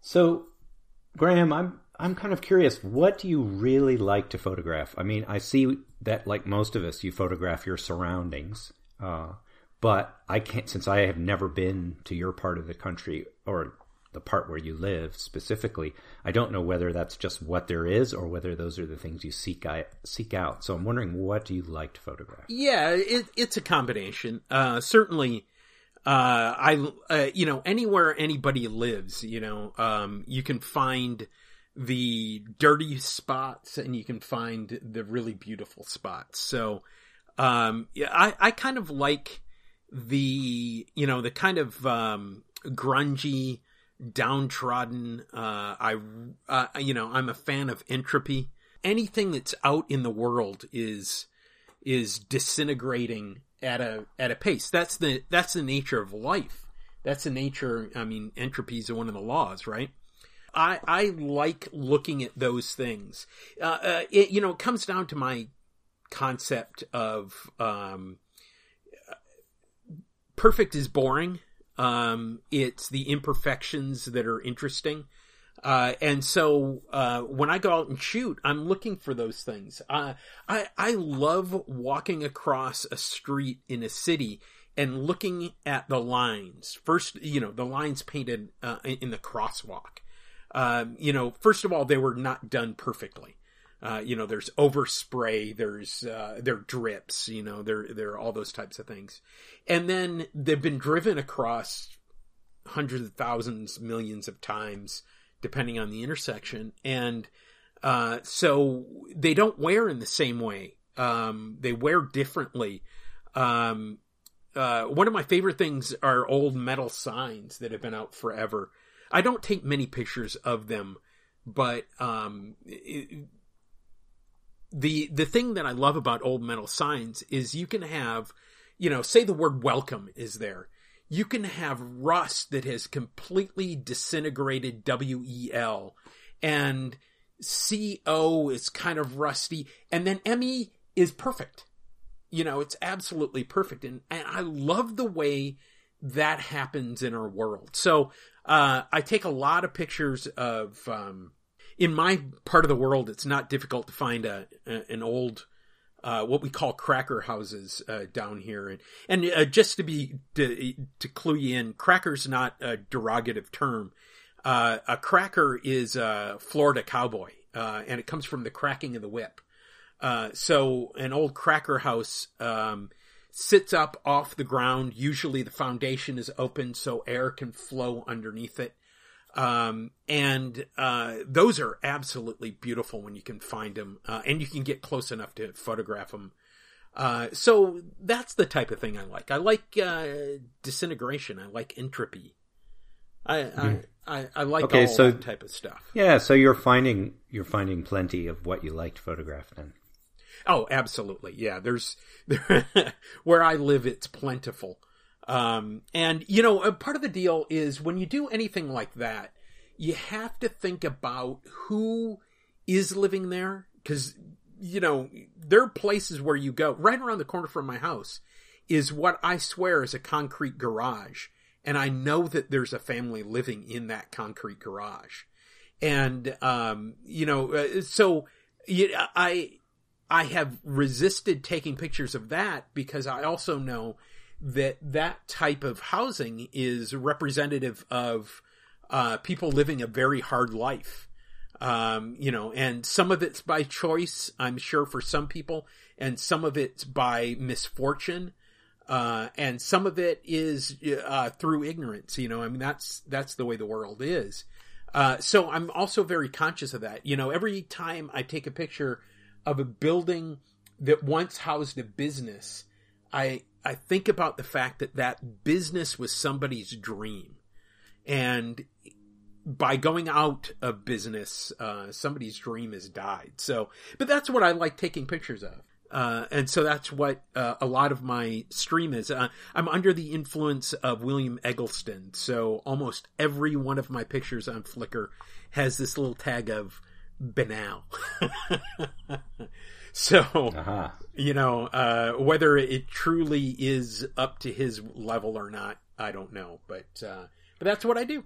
So, Graham, I'm kind of curious, what do you really like to photograph? I mean, I see that, like most of us, you photograph your surroundings, but I can't, since I have never been to your part of the country or the part where you live specifically, I don't know whether that's just what there is or whether those are the things you seek out. So I'm wondering, what do you like to photograph? Yeah, it's a combination. Certainly, anywhere anybody lives, you can find the dirty spots and you can find the really beautiful spots. So, I kind of like the kind of, grungy, downtrodden, I'm a fan of entropy. Anything that's out in the world is disintegrating at a pace. That's the nature of life. That's the nature. I mean, entropy is one of the laws, right? I like looking at those things. It comes down to my concept of perfect is boring. It's the imperfections that are interesting. And so when I go out and shoot, I'm looking for those things. I love walking across a street in a city and looking at the lines. First, the lines painted in the crosswalk. First of all, they were not done perfectly. There's overspray, there's drips, there are all those types of things. And then they've been driven across hundreds of thousands, millions of times, depending on the intersection. And, so they don't wear in the same way. They wear differently. One of my favorite things are old metal signs that have been out forever. I don't take many pictures of them, but the thing that I love about old metal signs is you can have, say the word welcome is there. You can have rust that has completely disintegrated WEL, and CO is kind of rusty, and then ME is perfect. It's absolutely perfect. And I love the way that happens in our world. So, I take a lot of pictures of, in my part of the world, it's not difficult to find an old, what we call cracker houses, down here. And just to clue you in, cracker's not a derogative term. A cracker is a Florida cowboy, and it comes from the cracking of the whip. So an old cracker house, sits up off the ground. Usually the foundation is open so air can flow underneath it. And those are absolutely beautiful when you can find them, and you can get close enough to photograph them. So that's the type of thing I like. I like, disintegration. I like entropy. I like all that type of stuff. Yeah. So you're finding plenty of what you like to photograph then. Oh, absolutely. Yeah. Where I live, it's plentiful. And part of the deal is when you do anything like that, you have to think about who is living there. Cause there are places where you go. Right around the corner from my house is what I swear is a concrete garage. And I know that there's a family living in that concrete garage. And, I have resisted taking pictures of that because I also know that type of housing is representative of people living a very hard life. And some of it's by choice, I'm sure, for some people, and some of it's by misfortune, and some of it is through ignorance. That's the way the world is. So I'm also very conscious of that. Every time I take a picture of a building that once housed a business, I think about the fact that business was somebody's dream. And by going out of business, somebody's dream has died. So, but that's what I like taking pictures of. And so that's what a lot of my stream is. I'm under the influence of William Eggleston. So almost every one of my pictures on Flickr has this little tag of banal. So, whether it truly is up to his level or not, I don't know. But that's what I do.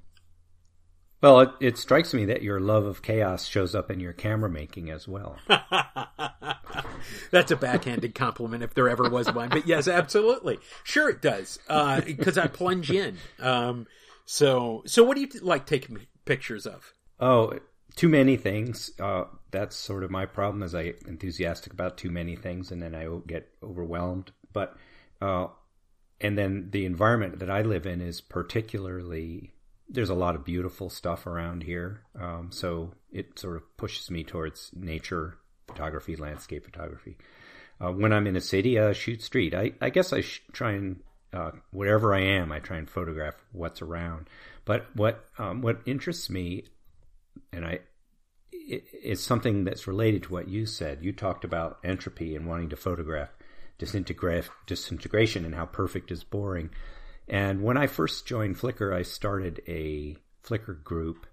Well, it strikes me that your love of chaos shows up in your camera making as well. That's a backhanded compliment if there ever was one. But yes, absolutely. Sure it does, because I plunge in. So what do you like taking pictures of? Oh, too many things. That's sort of my problem, is I get enthusiastic about too many things, and then I get overwhelmed. But and then the environment that I live in is particularly... There's a lot of beautiful stuff around here, so it sort of pushes me towards nature photography, landscape photography. When I'm in a city, I shoot street. I guess I try and, wherever I am, I try and photograph what's around. But what interests me, and it's something that's related to what you said. You talked about entropy and wanting to photograph disintegration and how perfect is boring. And when I first joined Flickr, I started a Flickr group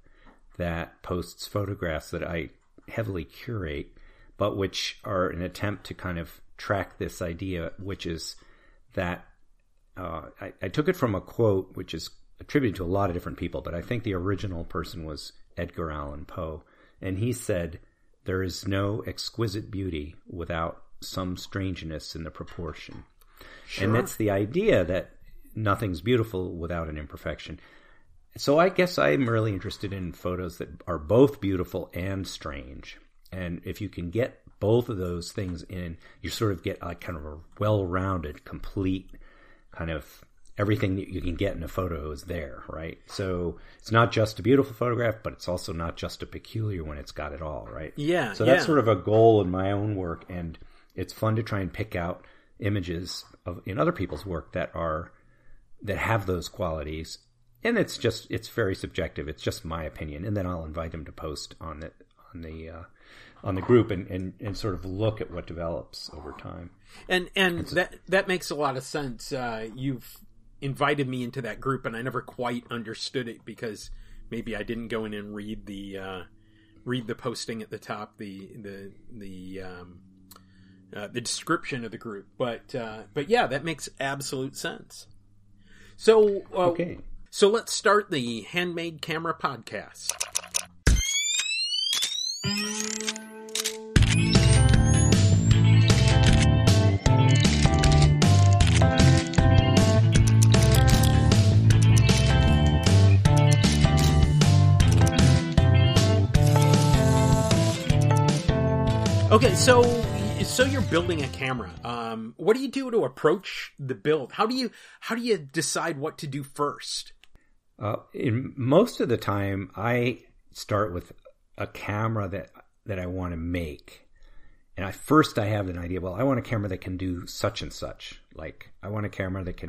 that posts photographs that I heavily curate, but which are an attempt to kind of track this idea, which is that I took it from a quote, which is attributed to a lot of different people, but I think the original person was Edgar Allan Poe. And he said, "There is no exquisite beauty without some strangeness in the proportion." Sure. And that's the idea that nothing's beautiful without an imperfection. So I guess I'm really interested in photos that are both beautiful and strange. And if you can get both of those things in, you sort of get like kind of a well-rounded, complete kind of everything that you can get in a photo is there, right? So it's not just a beautiful photograph, but it's also not just a peculiar one. It's got it all, right? Yeah. So that's sort of a goal in my own work. And it's fun to try and pick out images in other people's work that have those qualities, and it's very subjective. It's just my opinion, and then I'll invite them to post on the group and sort of look at what develops over time. And so, that makes a lot of sense. You've invited me into that group, and I never quite understood it because maybe I didn't go in and read the posting at the top, the description of the group. But yeah, that makes absolute sense. So, okay. So let's start the Handmade Camera Podcast. Okay, so you're building a camera. What do you do to approach the build? How do you decide what to do first? In most of the time, I start with a camera that I want to make. And I have an idea. Well, I want a camera that can do such and such. Like, I want a camera that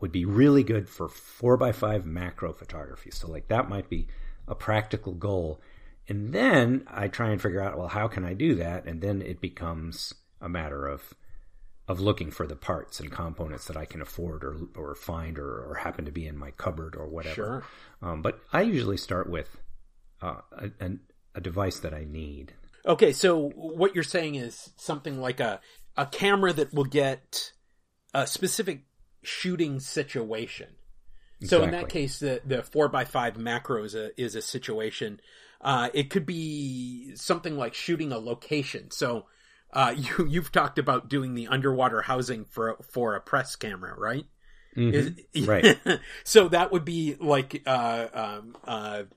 would be really good for 4x5 macro photography. So like that might be a practical goal. And then I try and figure out, well, how can I do that? And then it becomes a matter of looking for the parts and components that I can afford or find or happen to be in my cupboard or whatever. Sure. But I usually start with a device that I need. Okay, so what you're saying is something like a camera that will get a specific shooting situation. Exactly. So in that case, the 4x5 macro is a situation. It could be something like shooting a location. So you've talked about doing the underwater housing for a press camera, right? Mm-hmm. Right. So that would be like in a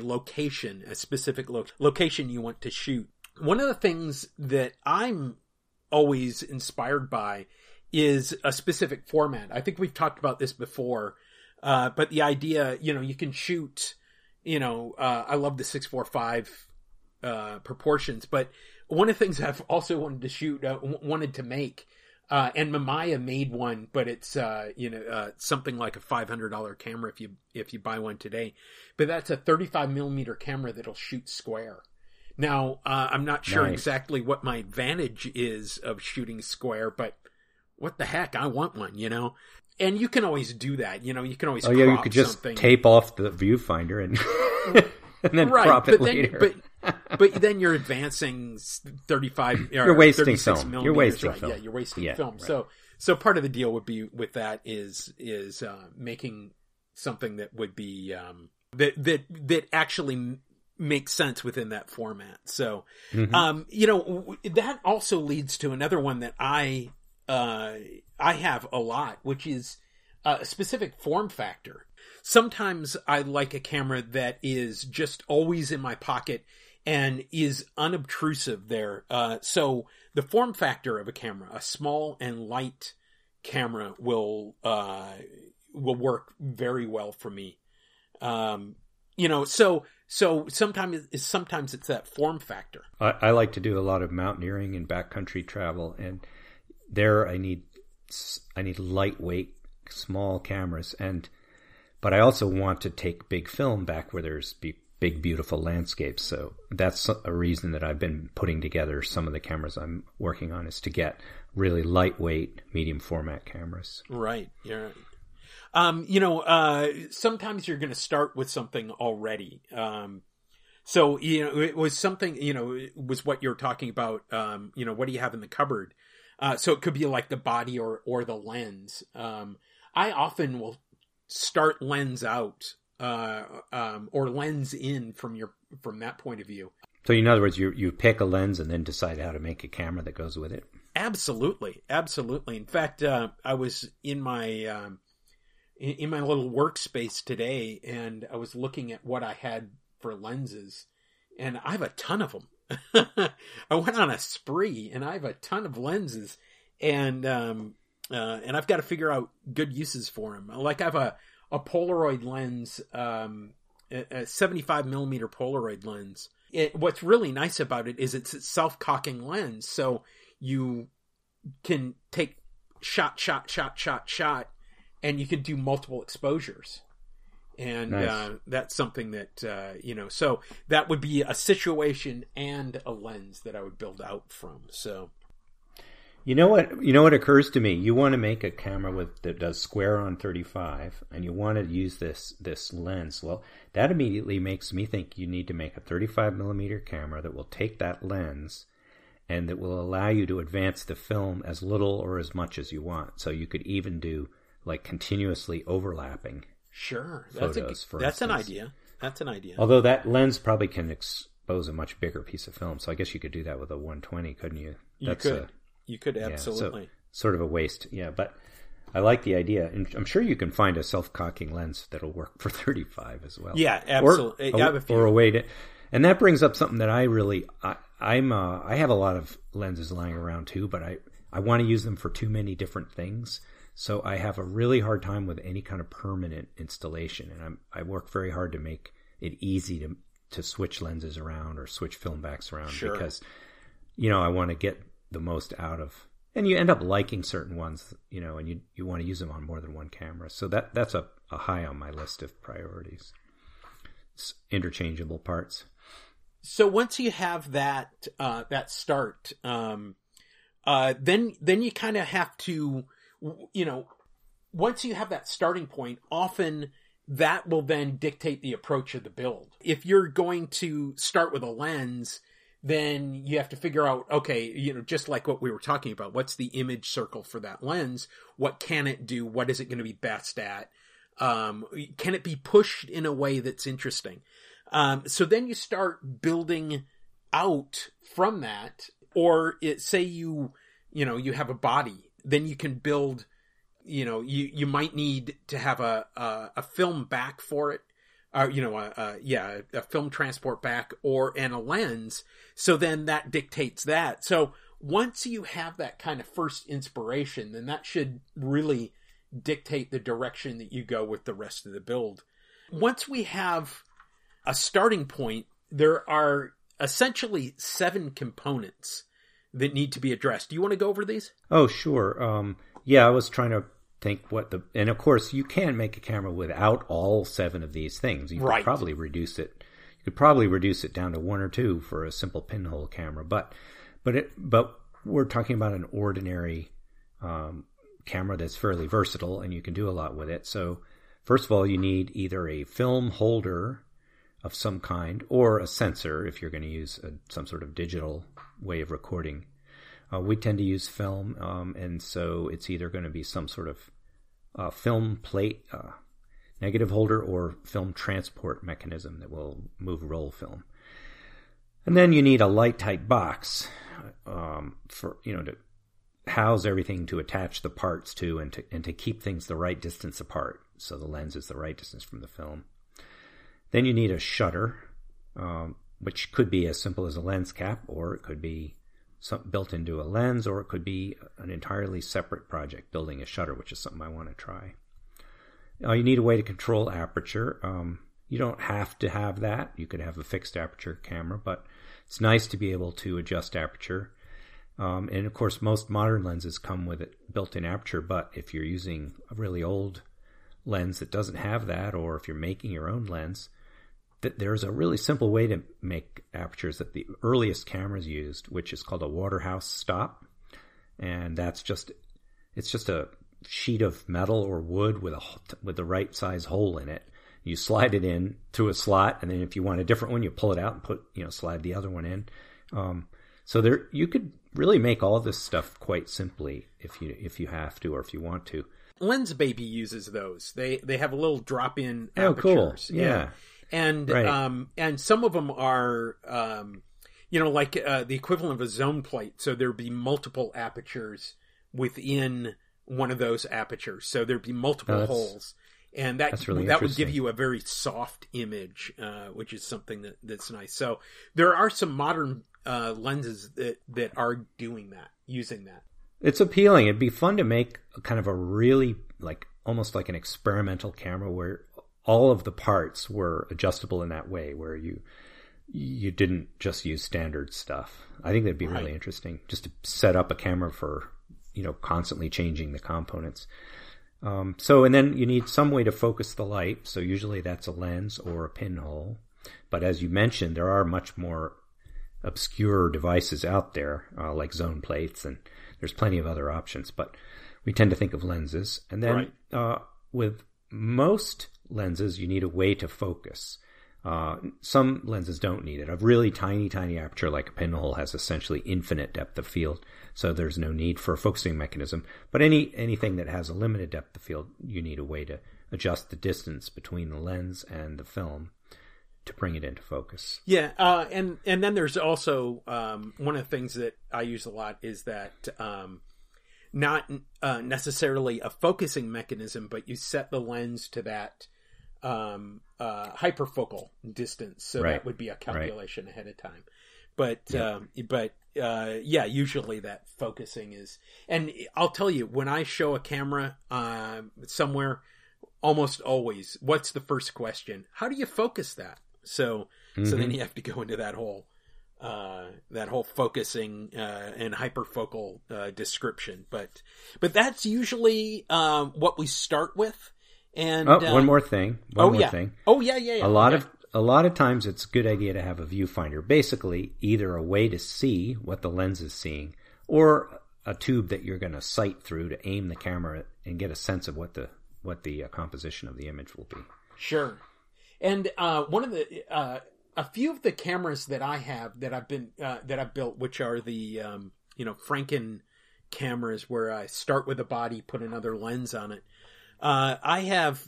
location, a specific location you want to shoot. One of the things that I'm always inspired by is a specific format. I think we've talked about this before, but the idea, you can shoot... I love the 645 proportions, but one of the things I've also wanted to shoot, wanted to make, and Mamiya made one, but it's something like a $500 camera if you buy one today. But that's a 35 millimeter camera that'll shoot square. Now I'm not sure exactly what my advantage is of shooting square, but what the heck, I want one, And you can always do that, You can always crop something. Oh, yeah, you could just tape off the viewfinder and then crop it later. But then you're advancing 35 or you're wasting 36 millimeters. You're wasting film. Yeah, you're wasting film. Right. So part of the deal would be with that is making something that would be that actually makes sense within that format. So, you know, that also leads to another one that I have a lot, which is a specific form factor. Sometimes I like a camera that is just always in my pocket and is unobtrusive there. So the form factor of a camera, a small and light camera, will work very well for me. You know, so sometimes it's that form factor. I like to do a lot of mountaineering and backcountry travel, and there I need lightweight, small cameras, but I also want to take big film back where there's big, beautiful landscapes. So that's a reason that I've been putting together some of the cameras I'm working on, is to get really lightweight, medium format cameras. Right. Yeah. You know, sometimes you're going to start with something already. So, you know, it was something, you know, it was what you're talking about. You know, what do you have in the cupboard? So it could be like the body or the lens. I often will start lens out, or lens in from that point of view. So in other words, you pick a lens and then decide how to make a camera that goes with it. Absolutely. Absolutely. In fact, I was in my, in my little workspace today, and I was looking at what I had for lenses, and I have a ton of them. I went on a spree, and I have a ton of lenses, and I've got to figure out good uses for them. Like, I have a Polaroid lens, a 75 millimeter Polaroid lens. What's really nice about it is it's a self-cocking lens, so you can take shot, and you can do multiple exposures. And nice. That's something that, you know, so that would be a situation and a lens that I would build out from. So, you know what occurs to me? You want to make a camera that does square on 35, and you want to use this lens. Well, that immediately makes me think you need to make a 35 millimeter camera that will take that lens and that will allow you to advance the film as little or as much as you want. So you could even do like continuously overlapping. Sure. That's an idea. That's an idea. Although that lens probably can expose a much bigger piece of film. So I guess you could do that with a 120, couldn't you? You could absolutely. Yeah, so, sort of a waste. Yeah. But I like the idea. And I'm sure you can find a self-cocking lens that'll work for 35 as well. Yeah, absolutely. Or a way to, and that brings up something that I have a lot of lenses lying around too, but I want to use them for too many different things. So I have a really hard time with any kind of permanent installation, and I work very hard to make it easy to switch lenses around or switch film backs around. Sure. Because, you know, I want to get the most out of, and you end up liking certain ones, you know, and you want to use them on more than one camera. So that's a high on my list of priorities. It's interchangeable parts. So once you have that start, then you kind of have to, you know, once you have that starting point, often that will then dictate the approach of the build. If you're going to start with a lens, then you have to figure out, okay, you know, just like what we were talking about, what's the image circle for that lens? What can it do? What is it going to be best at? Can it be pushed in a way that's interesting? So then you start building out from that, or say you have a body. Then you can build, you know, you might need to have a film back for it, or, you know, a film transport back and a lens. So then that dictates that. So once you have that kind of first inspiration, then that should really dictate the direction that you go with the rest of the build. Once we have a starting point, there are essentially 7 components that need to be addressed. Do you want to go over these? Oh, sure. Yeah, I was trying to think and of course you can make a camera without all 7 of these things. You could probably reduce it. You could probably reduce it down to 1 or 2 for a simple pinhole camera. But we're talking about an ordinary camera that's fairly versatile, and you can do a lot with it. So first of all, you need either a film holder of some kind, or a sensor if you're going to use some sort of digital way of recording. We tend to use film, and so it's either going to be some sort of film plate. negative holder or film transport mechanism that will move roll film. And then you need a light type box for, you know, to house everything, to attach the parts to, and to keep things the right distance apart, so the lens is the right distance from the film. Then you need a shutter, which could be as simple as a lens cap, or it could be built into a lens, or it could be an entirely separate project, building a shutter, which is something I want to try. You need a way to control aperture. You don't have to have that. You could have a fixed aperture camera, but it's nice to be able to adjust aperture. And of course, most modern lenses come with it built-in aperture, but if you're using a really old lens that doesn't have that, or if you're making your own lens, there's a really simple way to make apertures that the earliest cameras used, which is called a Waterhouse stop. And that's just, it's just a sheet of metal or wood with the right size hole in it. You slide it in through a slot, and then if you want a different one, you pull it out and slide the other one in. So there, you could really make all this stuff quite simply if you have to, or if you want to. Lensbaby uses those. They have a little drop-in apertures. Oh, cool. Yeah. And right. And some of them are the equivalent of a zone plate, so there'd be multiple apertures within one of those apertures, so there'd be multiple holes, and that would give you a very soft image, which is something that's nice. So there are some modern lenses that are doing that, using that. It's appealing. It'd be fun to make a kind of a really, like, almost like an experimental camera where all of the parts were adjustable in that way, where you didn't just use standard stuff. I think that'd be really interesting, just to set up a camera for, you know, constantly changing the components. And then you need some way to focus the light. So usually that's a lens or a pinhole. But as you mentioned, there are much more obscure devices out there, like zone plates, and there's plenty of other options. But we tend to think of lenses. And then with most lenses, you need a way to focus. Some lenses don't need it. A really tiny aperture like a pinhole has essentially infinite depth of field, so there's no need for a focusing mechanism. But anything that has a limited depth of field, you need a way to adjust the distance between the lens and the film to bring it into focus. Yeah, and then there's also one of the things that I use a lot is that not necessarily a focusing mechanism, but you set the lens to that hyperfocal distance. So that would be a calculation ahead of time. But, usually that focusing is, and I'll tell you, when I show a camera somewhere, almost always, what's the first question? How do you focus that? So then you have to go into that whole focusing and hyperfocal description, but that's usually what we start with. And one more thing. A lot of times it's a good idea to have a viewfinder, basically either a way to see what the lens is seeing, or a tube that you're going to sight through to aim the camera and get a sense of what the composition of the image will be. Sure. And one of the a few of the cameras that I have that I've built, which are the Franken cameras, where I start with a body, put another lens on it. I have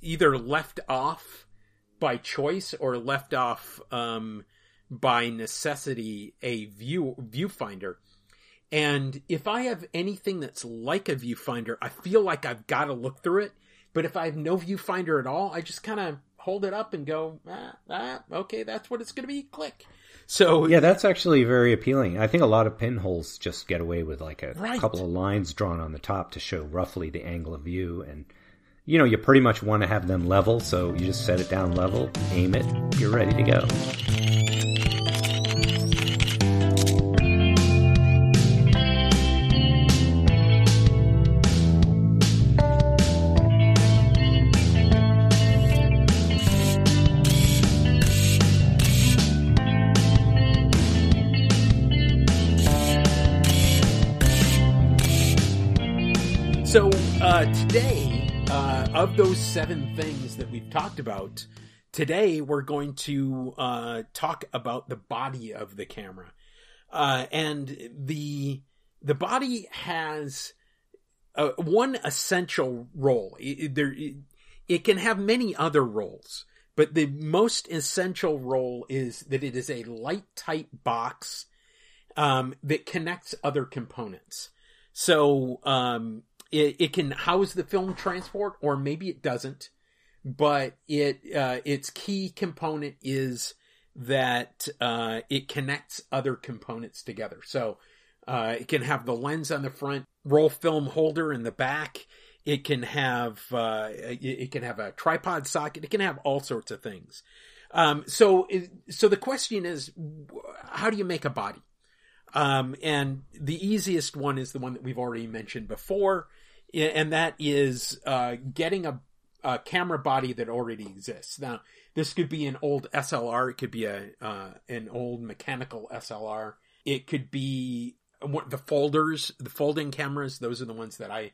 either left off by choice or left off by necessity a viewfinder. And if I have anything that's like a viewfinder, I feel like I've got to look through it. But if I have no viewfinder at all, I just kind of hold it up and go, okay, that's what it's going to be, click. So yeah, that's actually very appealing. I think a lot of pinholes just get away with like a couple of lines drawn on the top to show roughly the angle of view, and you pretty much want to have them level, so you just set it down level, aim it, you're ready to go. Of those 7 things that we've talked about, today we're going to talk about the body of the camera. And the body has one essential role. It, it, there, it, It can have many other roles, but the most essential role is that it is a light-tight box that connects other components. So it can house the film transport, or maybe it doesn't. But its key component is that it connects other components together. So it can have the lens on the front, roll film holder in the back. It can have a tripod socket. It can have all sorts of things. So the question is, how do you make a body? And the easiest one is the one that we've already mentioned before, and that is getting a camera body that already exists. Now, this could be an old SLR. It could be an old mechanical SLR. It could be the folders, the folding cameras. Those are the ones that I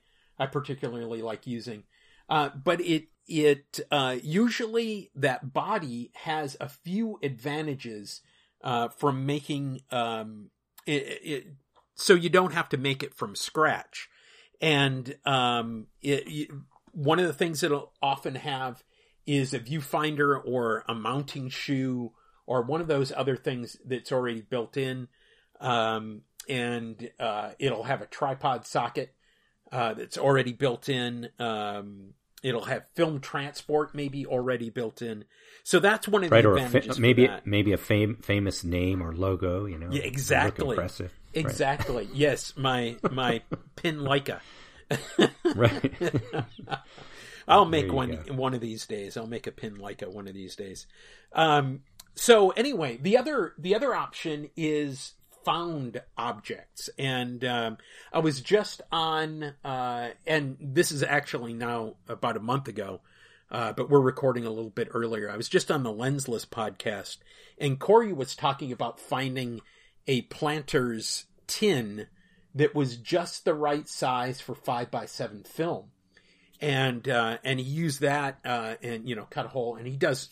particularly like using. But it usually that body has a few advantages from making so you don't have to make it from scratch. And one of the things it'll often have is a viewfinder or a mounting shoe or one of those other things that's already built in. And it'll have a tripod socket that's already built in. It'll have film transport maybe already built in. So that's one of the advantages. Maybe a famous name or logo, you know. Yeah, exactly. Impressive. Exactly. Right. Yes, my pin Leica. Right. I'll make one of these days. I'll make a pin Leica one of these days. So anyway, the other option is found objects. And I was just on, and this is actually now about a month ago, but we're recording a little bit earlier. I was just on the Lensless podcast, and Corey was talking about finding a planter's tin that was just the right size for 5x7 film. And he used that, and, you know, cut a hole, and he does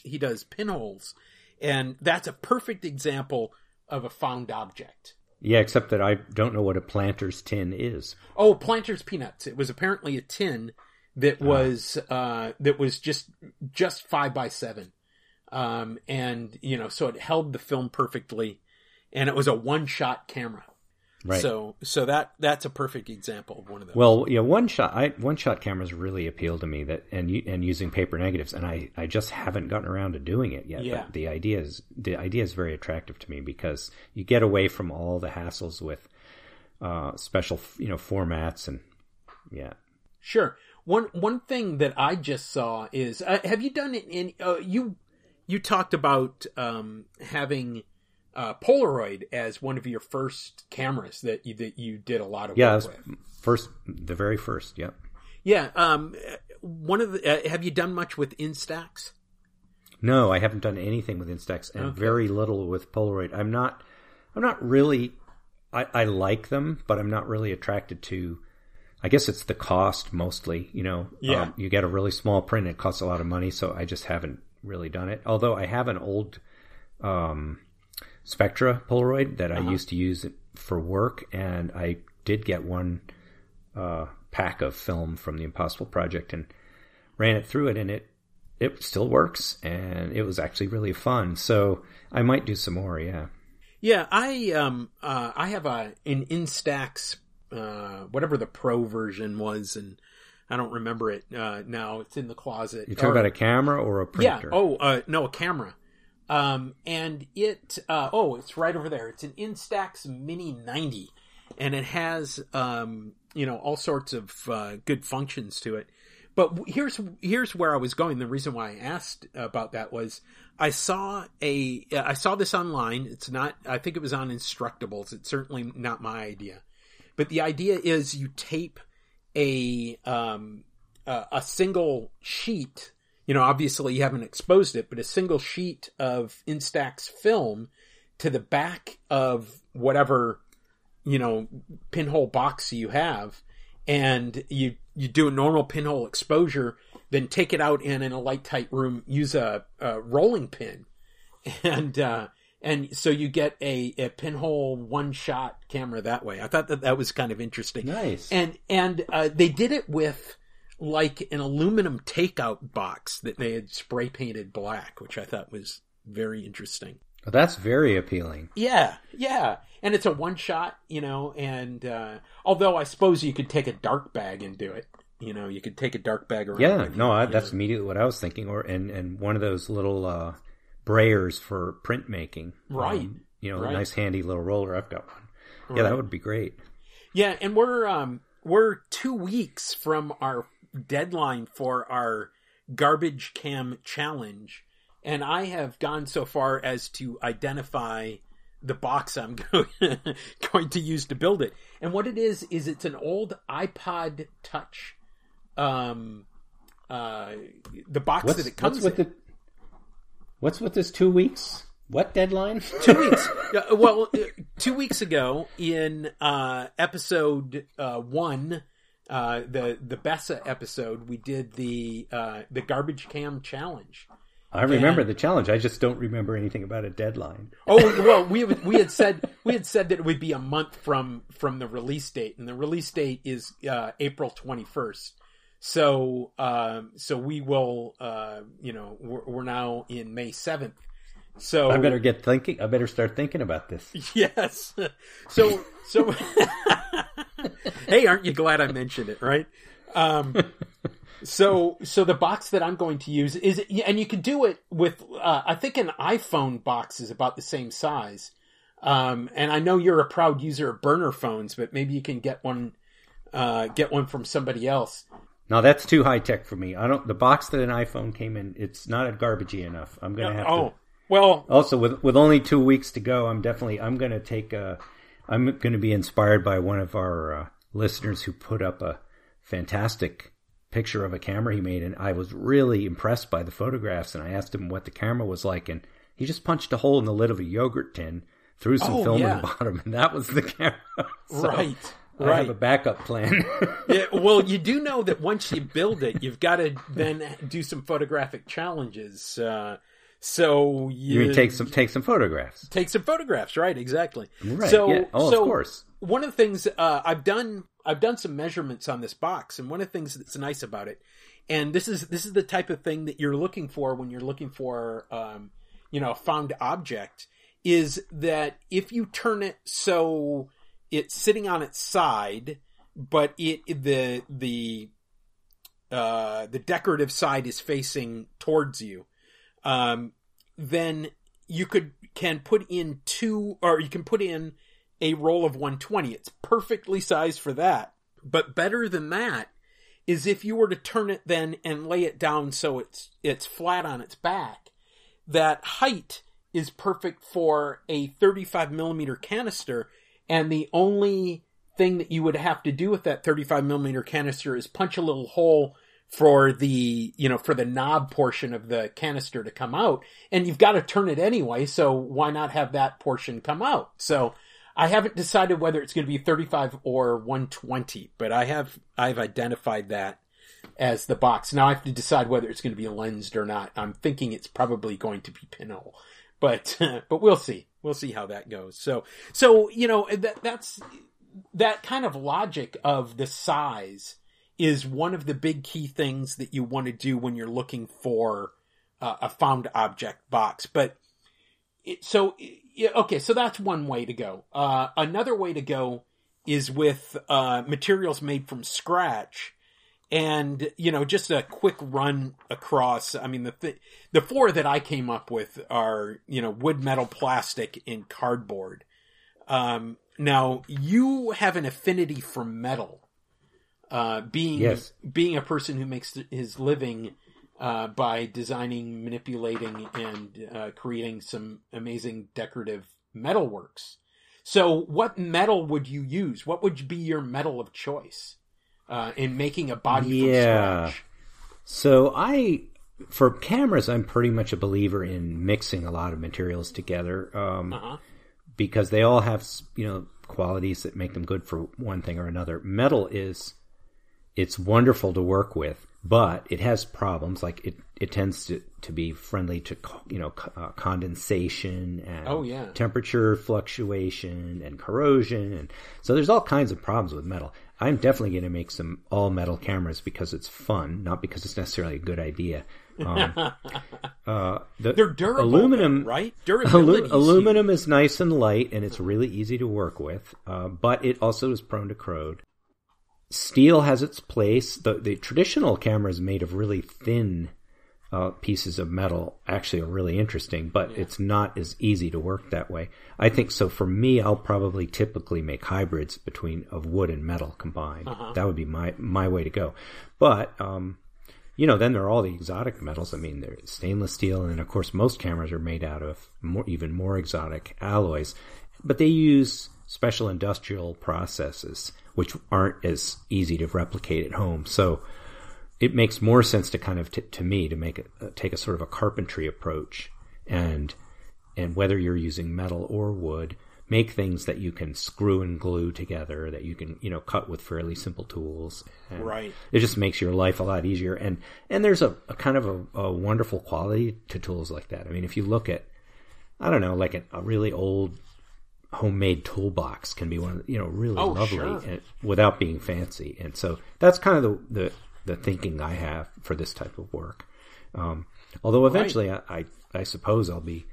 pinholes. And that's a perfect example of a found object. Yeah. Except that I don't know what a planter's tin is. Oh, planter's peanuts. It was apparently a tin that was, just 5x7. And you know, so it held the film perfectly, and it was a one-shot camera. Right. So that's a perfect example of one of those. Well, yeah, one shot cameras really appeal to me, that and using paper negatives, and I just haven't gotten around to doing it yet. Yeah. But the idea is very attractive to me, because you get away from all the hassles with special, you know, formats and yeah. Sure. One thing that I just saw is have you done it in you talked about having Polaroid as one of your first cameras that you did a lot of work with. The very first. Yep. Yeah. One of the, have you done much with Instax? No, I haven't done anything with Instax, and very little with Polaroid. I'm not really, I like them, but I'm not really attracted to, I guess it's the cost mostly, you know. Yeah. You get a really small print and it costs a lot of money. So I just haven't really done it. Although I have an old, Spectra Polaroid that I used to use for work, and I did get one pack of film from the Impossible Project and ran it through it, and it still works, and it was actually really fun. So I might do some more. Yeah. I have an Instax, whatever the Pro version was, and I don't remember it now. It's in the closet. You're talking about a camera or a printer? Yeah. Oh, no, a camera. And it, it's right over there. It's an Instax Mini 90, and it has, you know, all sorts of, good functions to it. But here's where I was going. The reason why I asked about that was I saw this online. It's not, I think it was on Instructables. It's certainly not my idea, but the idea is you tape a single sheet. You know, obviously you haven't exposed it, but a single sheet of Instax film to the back of whatever, you know, pinhole box you have, and you do a normal pinhole exposure, then take it out in a light tight room, use a rolling pin, and so you get a pinhole one shot camera that way. I thought that was kind of interesting. Nice. And they did it with like an aluminum takeout box that they had spray painted black, which I thought was very interesting. Well, that's very appealing. Yeah, yeah. And it's a one shot, you know, and although I suppose you could take a dark bag and do it. You know, you could take a dark bag around. Yeah, no, that's immediately what I was thinking. Or and one of those little brayers for printmaking. Right. Right. A nice handy little roller. I've got one. Right. Yeah, that would be great. Yeah, and we're 2 weeks from our deadline for our garbage cam challenge. And I have gone so far as to identify the box I'm going to use to build it. And what it is it's an old iPod Touch. The box that it comes with. What's with this 2 weeks? What deadline? 2 weeks. Well, 2 weeks ago in episode 1, the Bessa episode, we did the garbage cam challenge. I remember the challenge. I just don't remember anything about a deadline. Oh well, we had said that it would be a month from the release date, and the release date is April 21st. So so we will we're now in May 7th. So I better get thinking. I better start thinking about this. Yes. So hey, aren't you glad I mentioned it? Right. So the box that I'm going to use is, and you can do it with, I think an iPhone box is about the same size. And I know you're a proud user of burner phones, but maybe you can get one from somebody else. Now that's too high tech for me. The box that an iPhone came in, it's not garbagey enough. I'm going to have to. Well, also with only 2 weeks to go, I'm going to be inspired by one of our listeners who put up a fantastic picture of a camera he made, and I was really impressed by the photographs, and I asked him what the camera was like, and he just punched a hole in the lid of a yogurt tin, threw some film in the bottom, and that was the camera. So right. I have a backup plan. Yeah, well, you do know that once you build it, you've got to then do some photographic challenges. So you mean take some photographs. Take some photographs, right? Exactly. Right. So, yeah. Of course. One of the things I've done some measurements on this box, and one of the things that's nice about it, and this is the type of thing that you're looking for when you're looking for a found object, is that if you turn it so it's sitting on its side, but the decorative side is facing towards you. Then you can put in a roll of 120. It's perfectly sized for that. But better than that is if you were to turn it then and lay it down so it's flat on its back. That height is perfect for a 35 millimeter canister, and the only thing that you would have to do with that 35 millimeter canister is punch a little hole for the, for the knob portion of the canister to come out, and you've got to turn it anyway. So why not have that portion come out? So I haven't decided whether it's going to be 35 or 120, but I've identified that as the box. Now I have to decide whether it's going to be lensed or not. I'm thinking it's probably going to be pinhole, but we'll see. We'll see how that goes. So, that's that kind of logic of the size is one of the big key things that you want to do when you're looking for a found object box. But so that's one way to go. Another way to go is with materials made from scratch, and just a quick run across. I mean, the four that I came up with are wood, metal, plastic, and cardboard. Now you have an affinity for metal. Being a person who makes his living by designing, manipulating, and creating some amazing decorative metalworks. So what metal would you use? What would be your metal of choice in making a body from scratch? So for cameras, I'm pretty much a believer in mixing a lot of materials together because they all have, qualities that make them good for one thing or another. Metal it's wonderful to work with, but it has problems. Like it tends to be friendly to, condensation and temperature fluctuation and corrosion. And so there's all kinds of problems with metal. I'm definitely going to make some all-metal cameras because it's fun, not because it's necessarily a good idea. They're durable, aluminum, right? Aluminum is nice and light, and it's really easy to work with, but it also is prone to corrode. Steel has its place. The traditional cameras made of really thin pieces of metal actually are really interesting, but it's not as easy to work that way. I think so. For me, I'll probably typically make hybrids of wood and metal combined. That would be my way to go. But then there are all the exotic metals. I mean, there's stainless steel, and then, of course, most cameras are made out of even more exotic alloys. But they use special industrial processes, which aren't as easy to replicate at home. So it makes more sense to kind of, to me, to take a sort of a carpentry approach. And whether you're using metal or wood, make things that you can screw and glue together, that you can, cut with fairly simple tools. And right. It just makes your life a lot easier. And there's a kind of a wonderful quality to tools like that. I mean, if you look at, a really old homemade toolbox can be one of the, really lovely, and, without being fancy. And so that's kind of the thinking I have for this type of work. Although eventually I suppose I'll be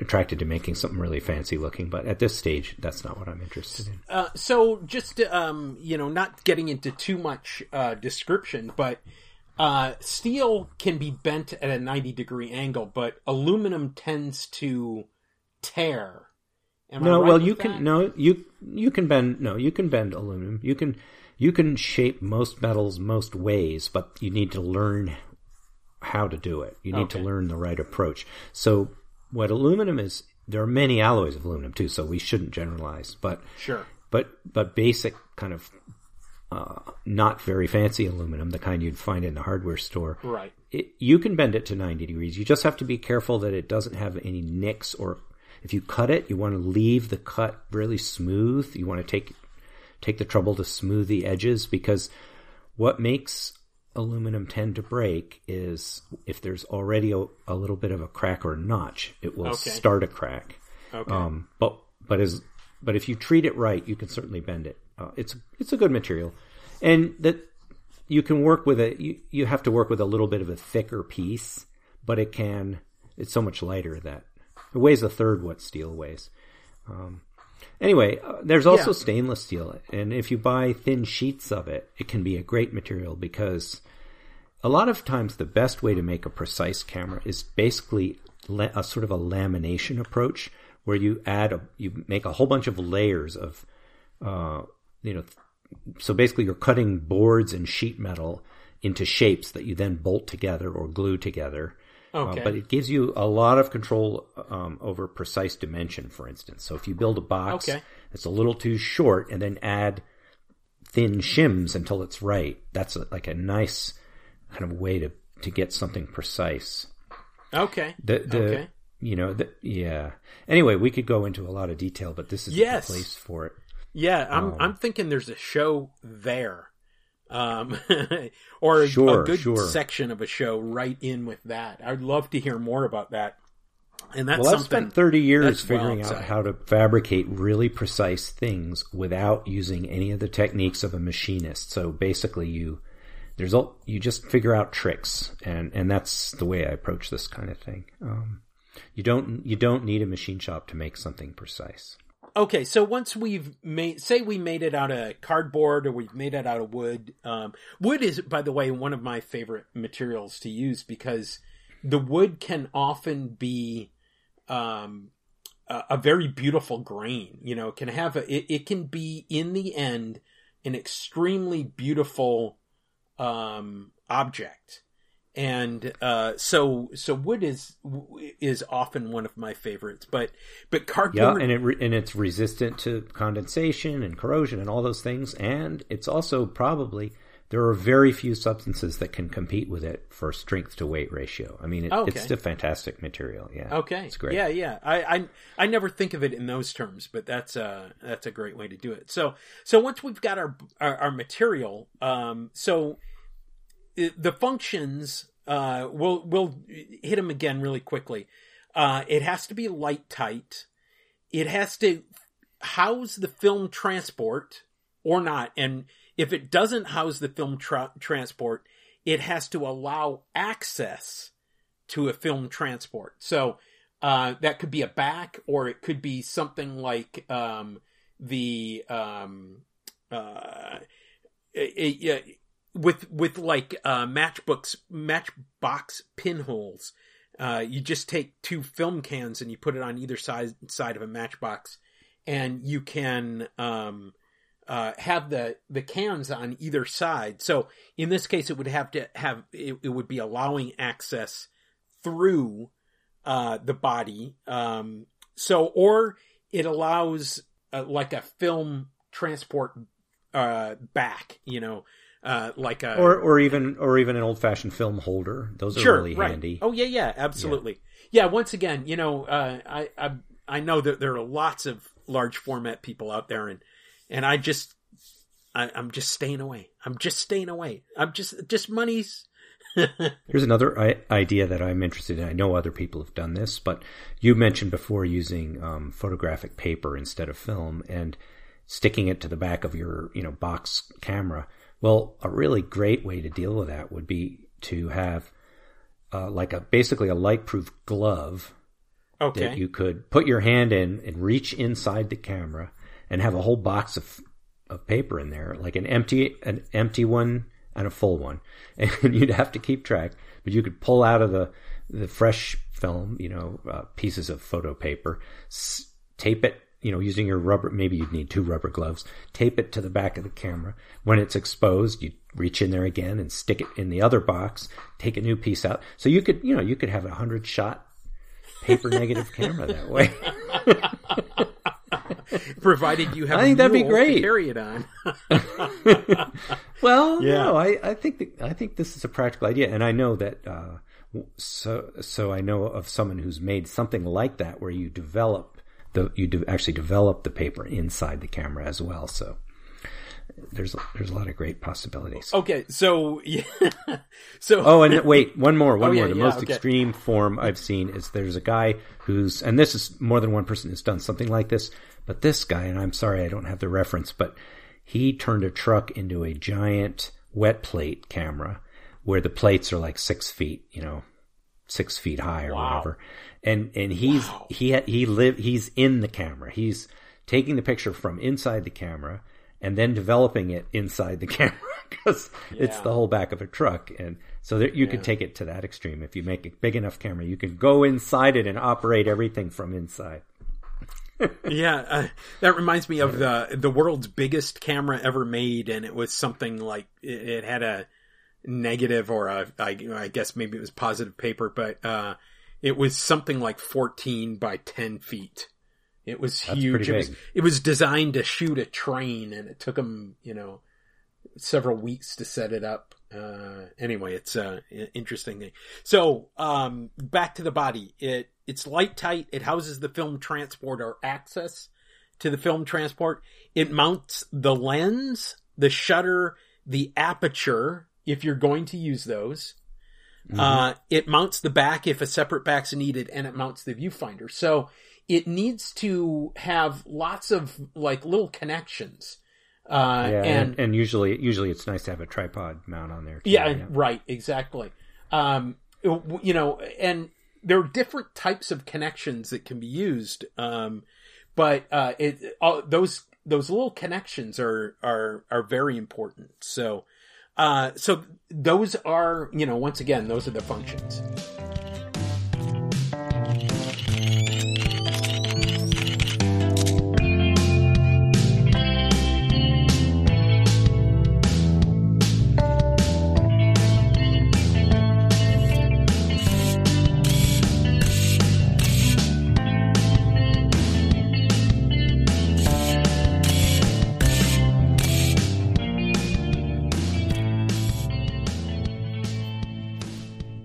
attracted to making something really fancy looking, but at this stage, that's not what I'm interested in. So just, not getting into too much description, but steel can be bent at a 90-degree angle, but aluminum tends to tear. You can bend aluminum. You can shape most metals most ways, but you need to learn how to do it. You need to learn the right approach. So what aluminum is, there are many alloys of aluminum too, so we shouldn't generalize. But but basic kind of not very fancy aluminum, the kind you'd find in the hardware store, right? You can bend it to 90 degrees. You just have to be careful that it doesn't have any nicks, or if you cut it, you want to leave the cut really smooth. You want to take the trouble to smooth the edges, because what makes aluminum tend to break is if there's already a little bit of a crack or a notch, it will start a crack. But if you treat it right, you can certainly bend it. It's a good material, and that you can work with it. You have to work with a little bit of a thicker piece, but it's so much lighter that it weighs a third what steel weighs. There's also stainless steel. And if you buy thin sheets of it, it can be a great material, because a lot of times the best way to make a precise camera is basically a sort of a lamination approach, where you make a whole bunch of layers of, so basically you're cutting boards and sheet metal into shapes that you then bolt together or glue together. But it gives you a lot of control over precise dimension, for instance. So if you build a box that's a little too short and then add thin shims until it's right, that's a nice kind of way to get something precise. Anyway, we could go into a lot of detail, but this is the place for it. Yeah, I'm thinking there's a show there. Or a good section of a show right in with that. I'd love to hear more about that. And that's something. I've spent 30 years figuring out how to fabricate really precise things without using any of the techniques of a machinist. So basically you just figure out tricks, and that's the way I approach this kind of thing. You don't need a machine shop to make something precise. Okay, so once we've made it out of cardboard, or we've made it out of wood. Wood is, by the way, one of my favorite materials to use, because the wood can often be a very beautiful grain. It can have it can be, in the end, an extremely beautiful object, and so wood is often one of my favorites, but cardboard, and it's resistant to condensation and corrosion and all those things, and it's also probably, there are very few substances that can compete with it for strength to weight ratio. I mean, it's a fantastic material. It's great. I never think of it in those terms, but that's a great way to do it. So once we've got our material, the functions, we'll hit them again really quickly. It has to be light tight. It has to house the film transport, or not. And if it doesn't house the film transport, it has to allow access to a film transport. So that could be a back, or it could be something like with matchbox pinholes. You just take two film cans and you put it on either side of a matchbox, and you can have the cans on either side. So in this case, it would have to have, it would be allowing access through the body. Or it allows like a film transport back, like a or even an old-fashioned film holder. Those are really handy. Oh yeah, absolutely. Yeah. Once again, I know that there are lots of large format people out there, and I'm just staying away. I'm just money's. Here's another idea that I'm interested in. I know other people have done this, but you mentioned before using photographic paper instead of film and sticking it to the back of your, box camera. Well, a really great way to deal with that would be to have basically a light-proof glove that you could put your hand in and reach inside the camera and have a whole box of paper in there, like an empty one and a full one, and you'd have to keep track. But you could pull out of the fresh film, pieces of photo paper, tape it, using your rubber, maybe you'd need two rubber gloves, tape it to the back of the camera. When it's exposed, you reach in there again and stick it in the other box, take a new piece out. So you could have 100-shot paper negative camera that way. Provided you have I think a that'd be great. To carry it on. Well, yeah. No, I think this is a practical idea. And I know that, so I know of someone who's made something like that where you develop actually develop the paper inside the camera as well. So there's a lot of great possibilities. Okay, so yeah. And wait, one more. The most extreme form I've seen is there's a guy who's, and this is more than one person who's done something like this, but this guy, and I'm sorry I don't have the reference, but he turned a truck into a giant wet plate camera where the plates are like 6 feet, 6 feet high or whatever. And he's in the camera. He's taking the picture from inside the camera and then developing it inside the camera because it's the whole back of a truck. And so that you could take it to that extreme. If you make a big enough camera, you can go inside it and operate everything from inside. That reminds me of the world's biggest camera ever made, and it was something like it had a negative or I guess maybe it was positive paper, but it was something like 14 by 10 feet. It was huge. It was designed to shoot a train, and it took them, several weeks to set it up. Anyway, it's an interesting thing. So back to the body. It's light tight. It houses the film transport or access to the film transport. It mounts the lens, the shutter, the aperture, if you're going to use those. Mm-hmm. It mounts the back if a separate back's needed, and it mounts the viewfinder. So it needs to have lots of little connections. And usually it's nice to have a tripod mount on there. Too, right. Exactly. And there are different types of connections that can be used. Those little connections are very important. So, so those are, once again, those are the functions.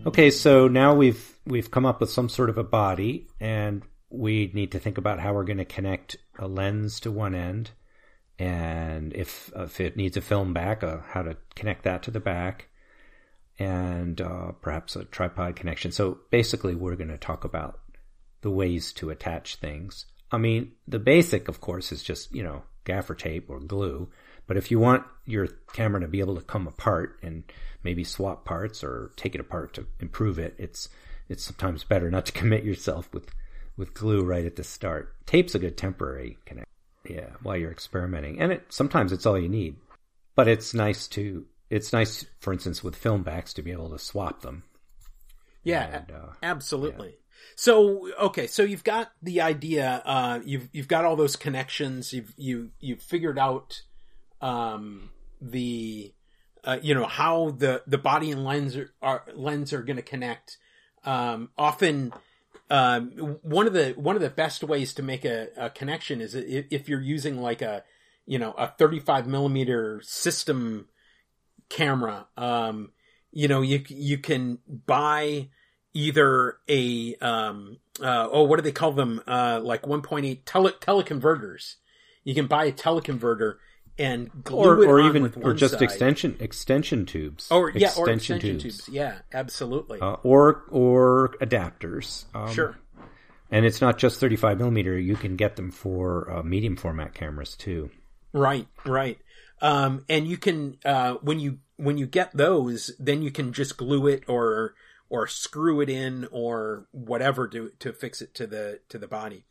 Okay, so now we've come up with some sort of a body, and we need to think about how we're going to connect a lens to one end, and if it needs a film back, how to connect that to the back, and perhaps a tripod connection. So basically, we're going to talk about the ways to attach things. I mean, the basic, of course, is just, gaffer tape or glue, But if you want your camera to be able to come apart and maybe swap parts or take it apart to improve it, it's sometimes better not to commit yourself with glue right at the start. Tape's a good temporary connect, yeah, while you're experimenting. And sometimes it's all you need. But it's nice, for instance, with film backs to be able to swap them. Yeah, and, absolutely. Yeah. So, okay, so you've got the idea, you've got all those connections, you've figured out, how the body and lens are going to connect. Often, one of the best ways to make a connection is if you're using like a 35 millimeter system camera, you can buy either a, what do they call them? Like 1.8 teleconverters. You can buy a teleconverter and glue or just extension tubes. Or extension tubes. Yeah, absolutely. Or adapters. Sure. And it's not just 35 millimeter. You can get them for medium format cameras too. Right. And you can, when you get those, then you can just glue it or screw it in or whatever to fix it to the body.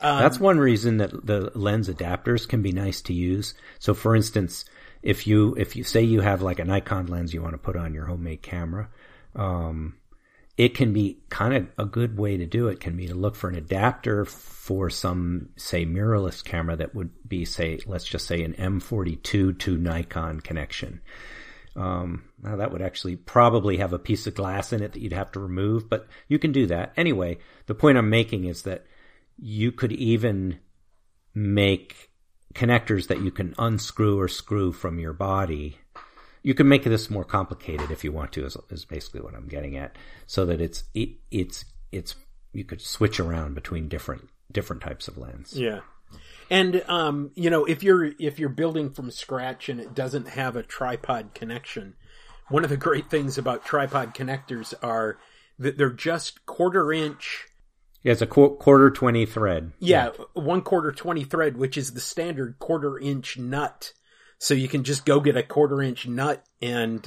That's one reason that the lens adapters can be nice to use. So for instance, if you say you have like a Nikon lens you want to put on your homemade camera, it can be kind of a good way to do it can be to look for an adapter for some, say, mirrorless camera that would be, say, let's just say an M42 to Nikon connection. Now that would actually probably have a piece of glass in it that you'd have to remove, but you can do that. Anyway, the point I'm making is that you could even make connectors that you can unscrew or screw from your body. You can make this more complicated if you want to, is basically what I'm getting at, so that it's you could switch around between different types of lens. Yeah. And, if you're building from scratch and it doesn't have a tripod connection, one of the great things about tripod connectors are that they're just 1/4 inch. Yeah, it's a 1/4-20 thread. Yeah, 1/4-20 thread, which is the standard 1/4 inch nut. So you can just go get a 1/4 inch nut and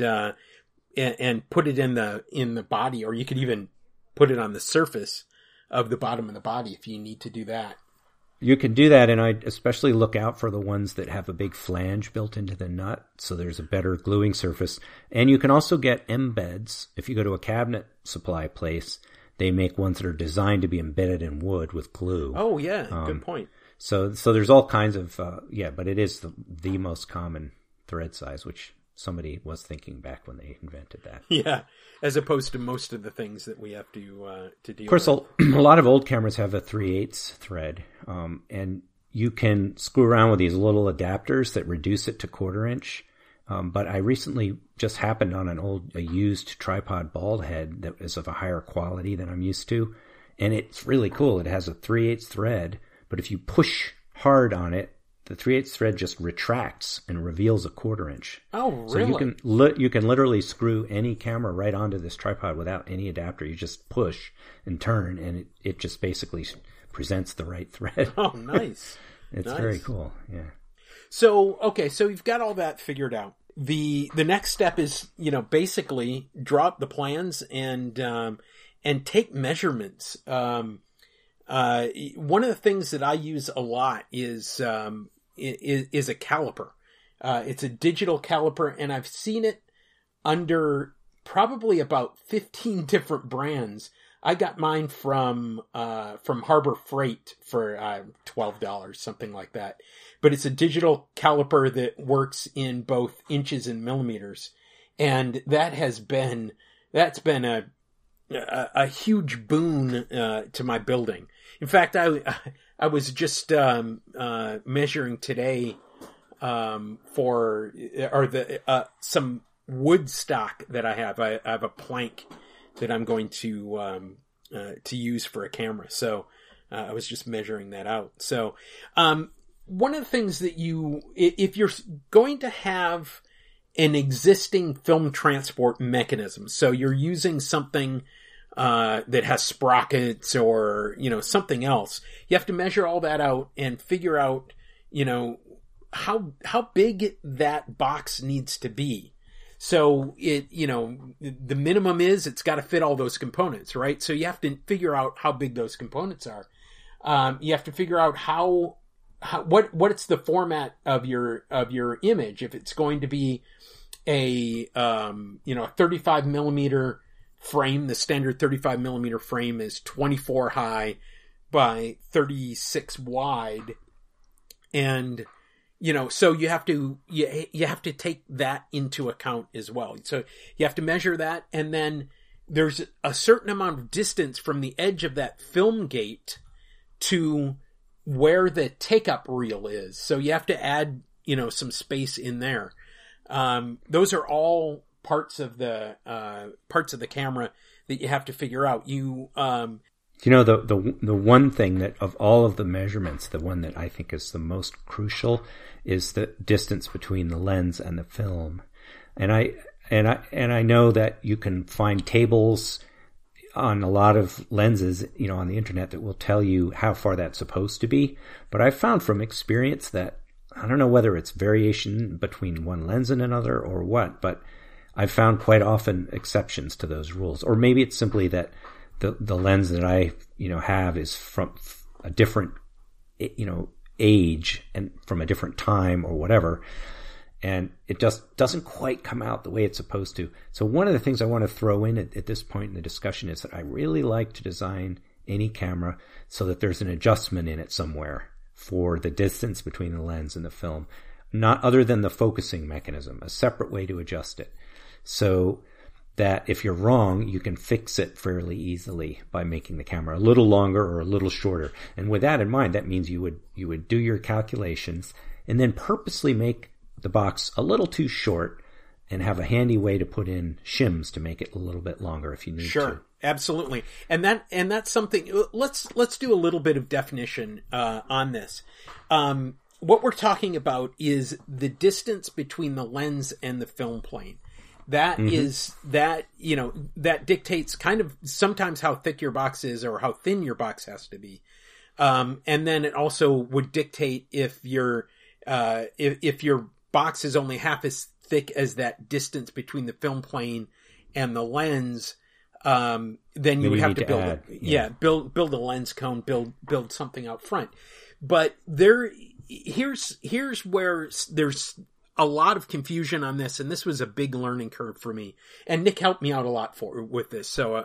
put it in the body, or you could even put it on the surface of the bottom of the body if you need to do that. You can do that, and I especially look out for the ones that have a big flange built into the nut, so there's a better gluing surface. And you can also get embeds. If you go to a cabinet supply place, they make ones that are designed to be embedded in wood with glue. Oh, yeah, good point. So there's all kinds of, but it is the most common thread size, which somebody was thinking back when they invented that. Yeah, as opposed to most of the things that we have to deal with. Of course, a lot of old cameras have a 3/8 thread, and you can screw around with these little adapters that reduce it to 1/4 inch. But I recently just happened on a used tripod ball head that is of a higher quality than I'm used to, and it's really cool. It has a 3/8 thread, but if you push hard on it, the 3/8 thread just retracts and reveals a 1/4 inch. Oh, really? So you can literally screw any camera right onto this tripod without any adapter. You just push and turn, and it just basically presents the right thread. Oh, nice. It's very cool, yeah. So, okay, so you've got all that figured out. The next step is, basically draw up the plans and take measurements. One of the things that I use a lot is a caliper. It's a digital caliper, and I've seen it under probably about 15 different brands. I got mine from Harbor Freight for $12, something like that. But it's a digital caliper that works in both inches and millimeters, and that's been a huge boon to my building. In fact, I was just measuring today for some wood stock that I have. I have a plank that I'm going to use for a camera. So I was just measuring that out. So one of the things that if you're going to have an existing film transport mechanism, so you're using something that has sprockets or something else, you have to measure all that out and figure out how big that box needs to be. So it, you know, the minimum is it's got to fit all those components, right? So you have to figure out how big those components are. You have to figure out what's the format of your image. If it's going to be a 35 millimeter frame, the standard 35 millimeter frame is 24 high by 36 wide. And, you know, so you have to take that into account as well. So you have to measure that. And then there's a certain amount of distance from the edge of that film gate to where the take-up reel is. So you have to add, you know, some space in there. Those are all parts of the camera that you have to figure out. You know, the one thing that of all of the measurements, the one that I think is the most crucial is the distance between the lens and the film. And I know that you can find tables on a lot of lenses, you know, on the internet that will tell you how far that's supposed to be. But I found from experience that I don't know whether it's variation between one lens and another or what, but I've found quite often exceptions to those rules. Or maybe it's simply that the lens that I, you know, have is from a different, you know, age and from a different time or whatever. And it just doesn't quite come out the way it's supposed to. So one of the things I want to throw in at this point in the discussion is that I really like to design any camera so that there's an adjustment in it somewhere for the distance between the lens and the film, not other than the focusing mechanism, a separate way to adjust it. So that if you're wrong, you can fix it fairly easily by making the camera a little longer or a little shorter. And with that in mind, that means you would do your calculations and then purposely make the box a little too short and have a handy way to put in shims to make it a little bit longer if you need to. Sure, absolutely. And that's something, let's do a little bit of definition on this. What we're talking about is the distance between the lens and the film plane. That mm-hmm. is that, you know, that dictates kind of sometimes how thick your box is or how thin your box has to be. And then it also would dictate if your box is only half as thick as that distance between the film plane and the lens, then you would have to build a lens cone, build something out front. But here's where there's a lot of confusion on this, and this was a big learning curve for me. And Nick helped me out a lot with this, so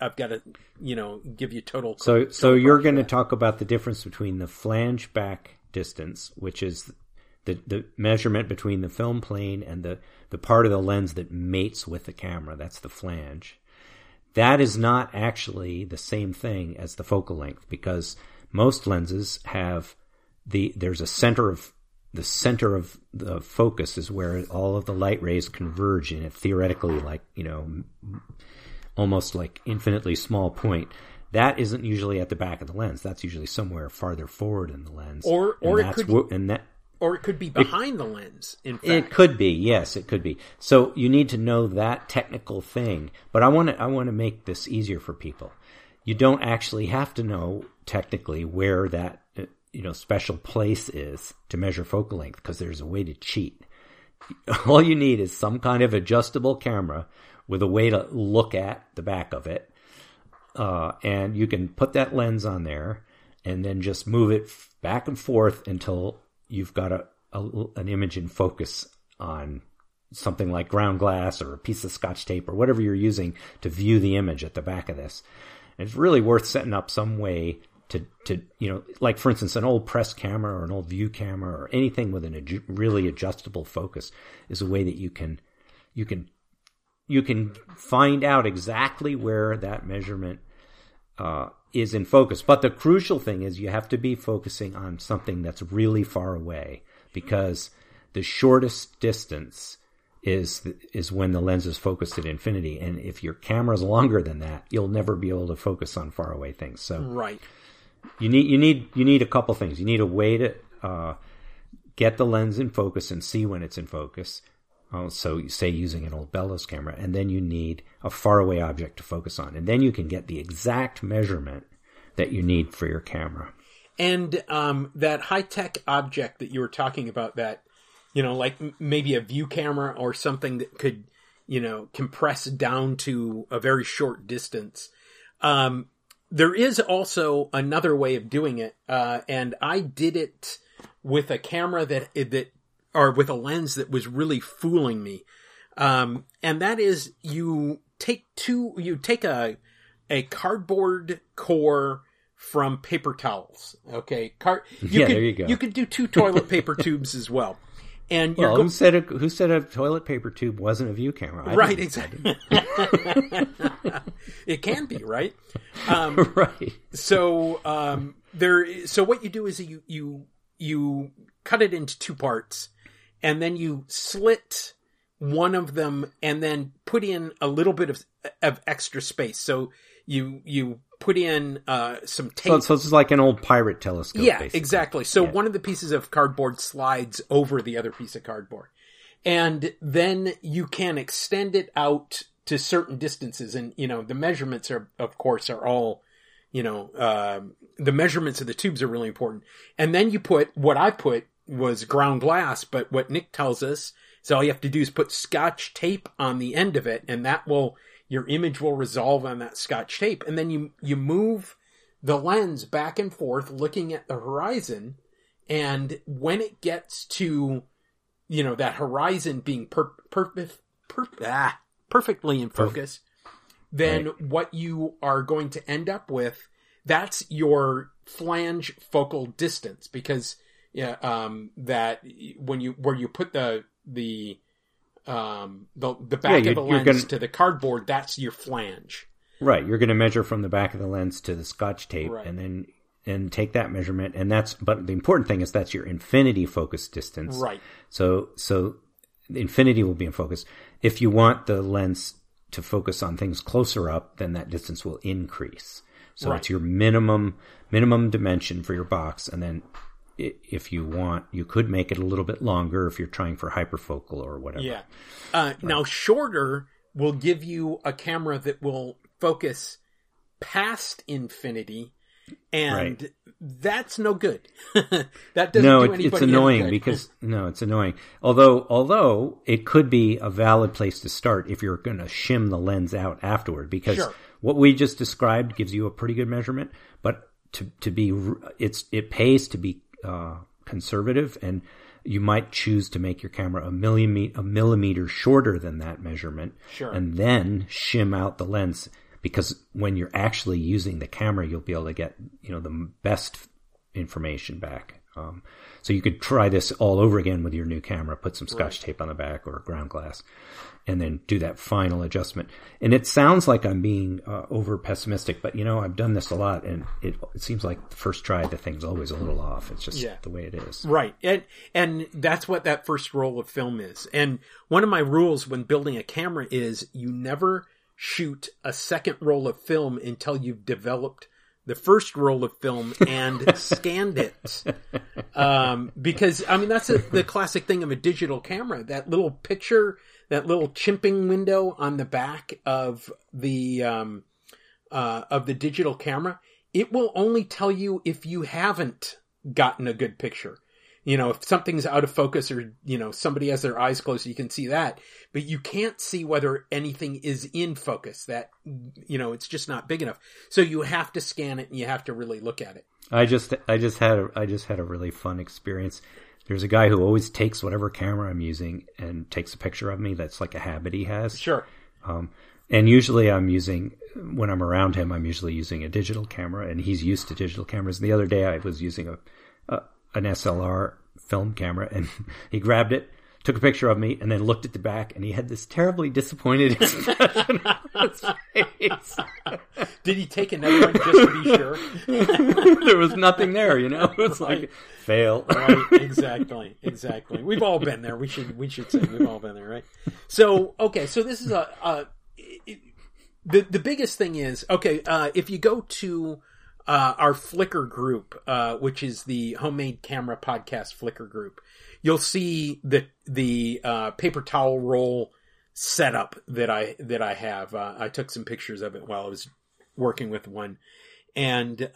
I've got to, you know, give you total. So you're going to talk about the difference between the flange back distance, which is the measurement between the film plane and the part of the lens that mates with the camera. That's the flange. That is not actually the same thing as the focal length, because most lenses have there's a center of. The center of the focus is where all of the light rays converge in a theoretically, like, you know, almost like infinitely small point. That isn't usually at the back of the lens. That's usually somewhere farther forward in the lens. Or it could be behind the lens, in fact. It could be, yes, it could be. So you need to know that technical thing. But I want to make this easier for people. You don't actually have to know technically where that, you know, special place is to measure focal length, because there's a way to cheat. All you need is some kind of adjustable camera with a way to look at the back of it. And you can put that lens on there and then just move it back and forth until you've got an image in focus on something like ground glass or a piece of Scotch tape or whatever you're using to view the image at the back of this. And it's really worth setting up some way to you know, like, for instance, an old press camera or an old view camera or anything with a really adjustable focus is a way that you can find out exactly where that measurement is in focus. But the crucial thing is you have to be focusing on something that's really far away, because the shortest distance is when the lens is focused at infinity. And if your camera's longer than that, you'll never be able to focus on far away things. So right. You need a couple things. You need a way to get the lens in focus and see when it's in focus. So you say using an old bellows camera, and then you need a faraway object to focus on, and then you can get the exact measurement that you need for your camera. And that high-tech object that you were talking about, that, you know, like maybe a view camera or something that could, you know, compress down to a very short distance. There is also another way of doing it, and I did it with a camera or with a lens that was really fooling me. And that is, you take a cardboard core from paper towels. Okay. There you go. You could do two toilet paper tubes as well. And who said a toilet paper tube wasn't a view camera? Right, exactly. It can be, right? Right. So what you do is you cut it into two parts, and then you slit one of them, and then put in a little bit of extra space. So you put in some tape. So it's like an old pirate telescope. Yeah, basically. Exactly. So one of the pieces of cardboard slides over the other piece of cardboard. And then you can extend it out to certain distances. And, you know, the measurements are, of course, are all, you know, the measurements of the tubes are really important. And then you put, what I put was ground glass, but what Nick tells us is all you have to do is put Scotch tape on the end of it, and that will... your image will resolve on that Scotch tape. And then you move the lens back and forth looking at the horizon. And when it gets to, you know, that horizon being perfectly in focus, then what you are going to end up with, that's your flange focal distance. Because that where you put the back of the lens to the cardboard, that's your flange. Right. You're going to measure from the back of the lens to the Scotch tape, right, and then take that measurement. And but the important thing is that's your infinity focus distance. Right. So infinity will be in focus. If you want the lens to focus on things closer up, then that distance will increase. So it's your minimum dimension for your box. And then if you want, you could make it a little bit longer if you're trying for hyperfocal or whatever. Yeah. Now, shorter will give you a camera that will focus past infinity, and that's no good. That doesn't do anybody. It's annoying because it's annoying. Although it could be a valid place to start if you're going to shim the lens out afterward, because what we just described gives you a pretty good measurement, but it pays to be conservative, and you might choose to make your camera a millimeter shorter than that measurement, and then shim out the lens, because when you're actually using the camera, you'll be able to get, you know, the best information back. So you could try this all over again with your new camera, put some Scotch tape on the back or ground glass, and then do that final adjustment. And it sounds like I'm being over pessimistic, but, you know, I've done this a lot, and it seems like the first try, the thing's always a little off. It's just the way it is. Right. And that's what that first roll of film is. And one of my rules when building a camera is you never shoot a second roll of film until you've developed the first roll of film and scanned it. Because, I mean, that's the classic thing of a digital camera. That little picture, that little chimping window on the back of the digital camera, it will only tell you if you haven't gotten a good picture. You know, if something's out of focus or, you know, somebody has their eyes closed, you can see that. But you can't see whether anything is in focus, that, you know, it's just not big enough. So you have to scan it and you have to really look at it. I just had a really fun experience. There's a guy who always takes whatever camera I'm using and takes a picture of me. That's like a habit he has. Sure. And usually when I'm around him, I'm usually using a digital camera, and he's used to digital cameras. The other day I was using an SLR film camera, and he grabbed it, took a picture of me, and then looked at the back, and he had this terribly disappointed expression on his face. Did he take another one just to be sure? There was nothing there, you know? It was like, fail. Right, exactly. We've all been there. We should say we've all been there, right? So, okay, so this is the biggest thing is, if you go to our Flickr group, which is the Homemade Camera Podcast Flickr group, you'll see the paper towel roll setup that I have. I took some pictures of it while I was working with one, and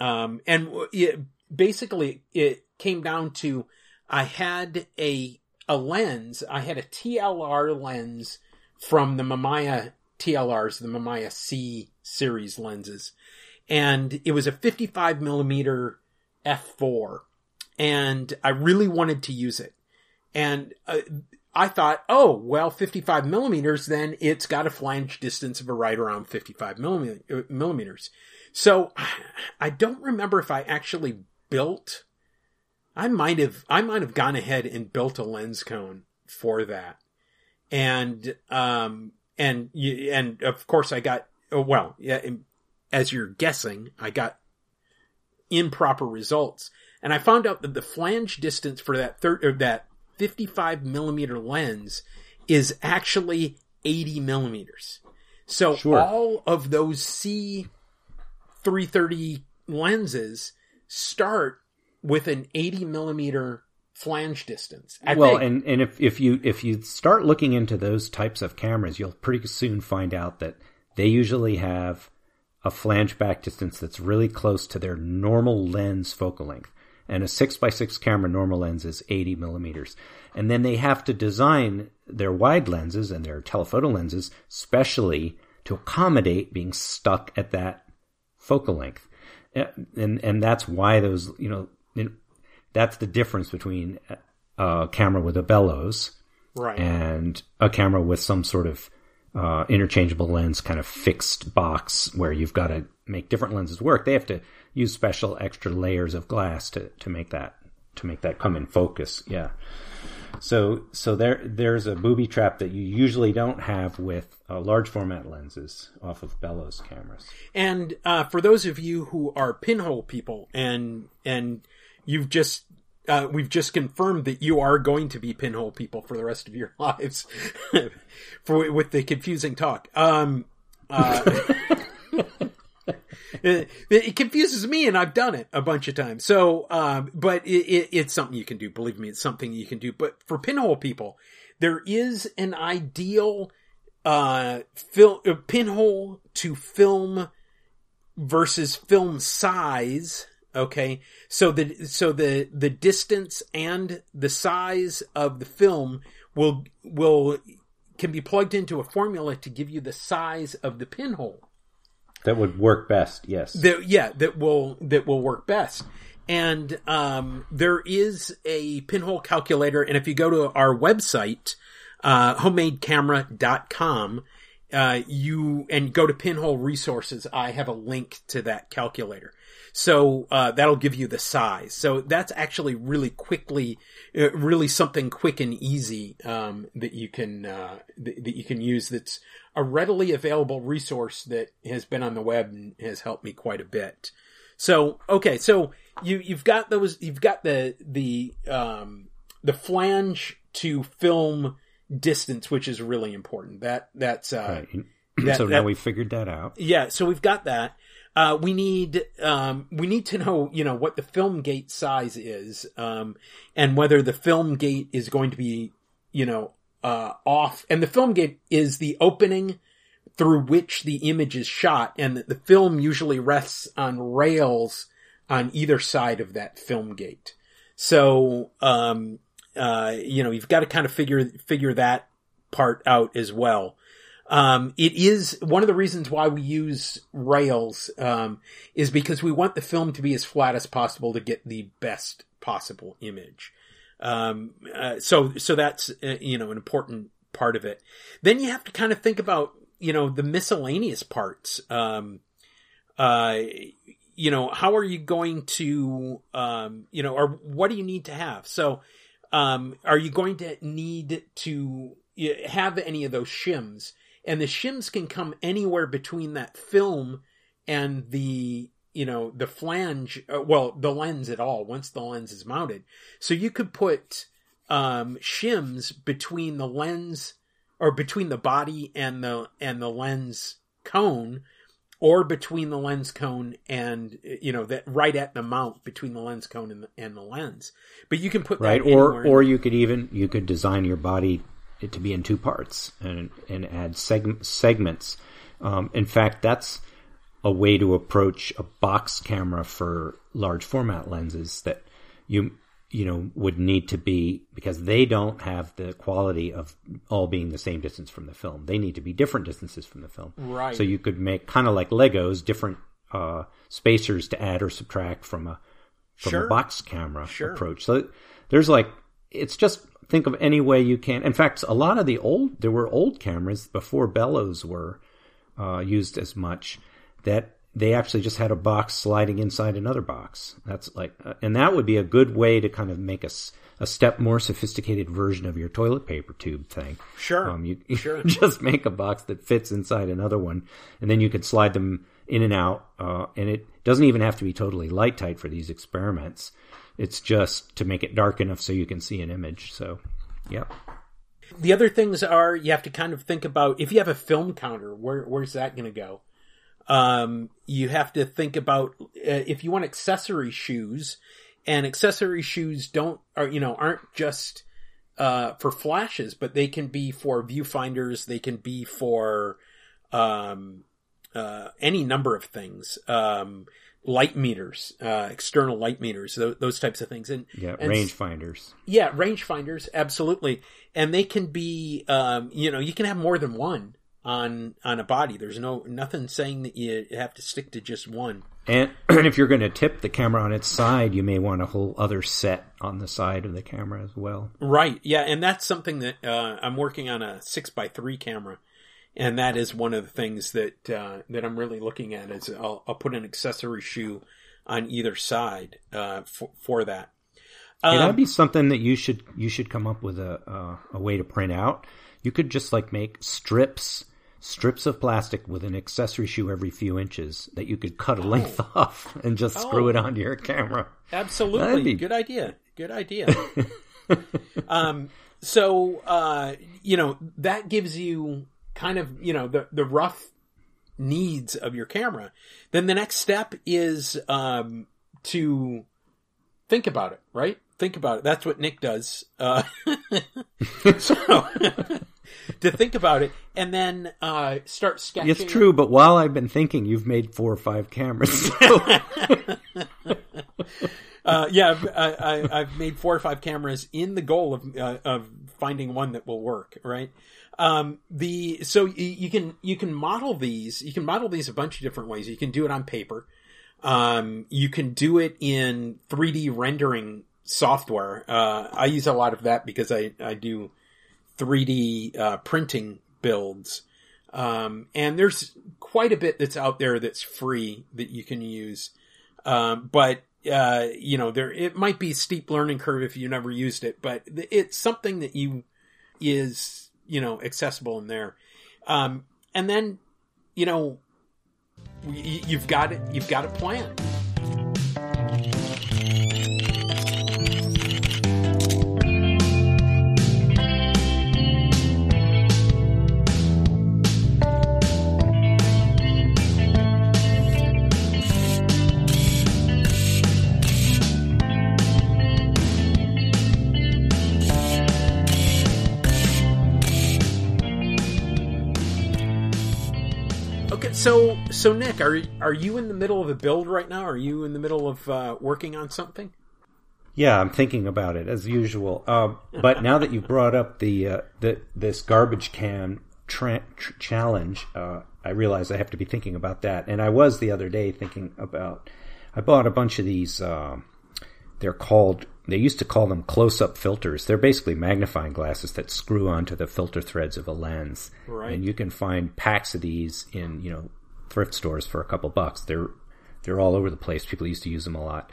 basically it came down to I had a lens. I had a TLR lens from the Mamiya TLRs, the Mamiya C series lenses. And it was a 55 millimeter f4. And I really wanted to use it. And I thought, oh, well, 55 millimeters, then it's got a flange distance of right around 55 millimeters. So I don't remember if I actually built, I might have gone ahead and built a lens cone for that. And of course I got, well, yeah, as you're guessing, I got improper results. And I found out that the flange distance for that that 55 millimeter lens is actually 80 millimeters. So all of those C330 lenses start with an 80 millimeter flange distance. And if you start looking into those types of cameras, you'll pretty soon find out that they usually have a flange back distance that's really close to their normal lens focal length. And a 6x6 camera normal lens is 80 millimeters. And then they have to design their wide lenses and their telephoto lenses specially to accommodate being stuck at that focal length. And that's why those, you know, that's the difference between a camera with a bellows and a camera with some sort of interchangeable lens kind of fixed box where you've got to make different lenses work. They have to use special extra layers of glass to make that come in focus. Yeah. So there's a booby trap that you usually don't have with large format lenses off of bellows cameras. And for those of you who are pinhole people and you've just we've just confirmed that you are going to be pinhole people for the rest of your lives with the confusing talk. It confuses me, and I've done it a bunch of times. So, but it's something you can do. Believe me, it's something you can do. But for pinhole people, there is an ideal pinhole to film versus film size. Okay, so the distance and the size of the film can be plugged into a formula to give you the size of the pinhole. That would work best, yes. That will work best. And there is a pinhole calculator, and if you go to our website, HomemadeCamera.com, and go to pinhole resources, I have a link to that calculator. So that'll give you the size. So that's actually really something quick and easy that you can use. That's a readily available resource that has been on the web and has helped me quite a bit. So okay, so you've got those. You've got the flange to film distance, which is really important. That's right. So now we figured that out. Yeah. So we've got that. We need to know, you know, what the film gate size is, and whether the film gate is going to be, you know, off. And the film gate is the opening through which the image is shot, and that the film usually rests on rails on either side of that film gate. So, you know, you've got to kind of figure that part out as well. It is one of the reasons why we use rails, is because we want the film to be as flat as possible to get the best possible image. So that's, you know, an important part of it. Then you have to kind of think about, you know, the miscellaneous parts. You know, how are you going to, you know, or what do you need to have? So, are you going to need to have any of those shims? And the shims can come anywhere between that film and the, you know, the flange, well, the lens at all, once the lens is mounted. So you could put shims between the lens, or between the body and the lens cone, or between the lens cone and, you know, that right at the mount between the lens cone and the lens. But you can put that anywhere. Or you could design your body it to be in two parts and add segments. In fact, that's a way to approach a box camera for large format lenses that you know would need to be, because they don't have the quality of all being the same distance from the film. They need to be different distances from the film. Right. So you could make kind of like Legos, different spacers to add or subtract from a box camera approach. So there's like, it's just, think of any way you can. In fact, a lot of there were old cameras before bellows were used as much, that they actually just had a box sliding inside another box. That's like, and that would be a good way to kind of make a step more sophisticated version of your toilet paper tube thing. Sure. You just make a box that fits inside another one, and then you could slide them in and out. And it doesn't even have to be totally light tight for these experiments. It's just to make it dark enough so you can see an image. So, yep. The other things are, you have to kind of think about, if you have a film counter, where's that going to go? You have to think about if you want accessory shoes, and accessory shoes aren't just for flashes, but they can be for viewfinders. They can be for any number of things, light meters, external light meters, those types of things. And range finders. Yeah, range finders. Absolutely. And they can be, you can have more than one on a body. There's nothing saying that you have to stick to just one. And if you're going to tip the camera on its side, you may want a whole other set on the side of the camera as well. Right. Yeah. And that's something that, I'm working on a 6x3 camera. And that is one of the things that, that I'm really looking at, is I'll put an accessory shoe on either side, for that. That'd be something that you should come up with a way to print out. You could just like make strips of plastic with an accessory shoe every few inches that you could cut a length off and just screw it onto your camera. Absolutely. Good idea. So that gives you kind of, the rough needs of your camera. Then the next step is, to think about it, right? Think about it. That's what Nick does. To think about it, and then start sketching. It's true, but while I've been thinking, you've made 4 or 5 cameras. So. I've made 4 or 5 cameras in the goal of finding one that will work, right? You can model these. You can model these a bunch of different ways. You can do it on paper. You can do it in 3D rendering software. I use a lot of that because I do 3D printing builds. And there's quite a bit that's out there that's free that you can use. It might be a steep learning curve if you never used it, but it's something that is accessible in there. And then, you've got it. You've got a plan. So Nick, are you in the middle of a build right now? Are you in the middle of working on something? Yeah, I'm thinking about it as usual. But now that you brought up this garbage can challenge, I realize I have to be thinking about that. And I was the other day thinking about, I bought a bunch of these. They used to call them close-up filters. They're basically magnifying glasses that screw onto the filter threads of a lens. Right. And you can find packs of these in, thrift stores for a couple bucks. They're all over the place. People used to use them a lot.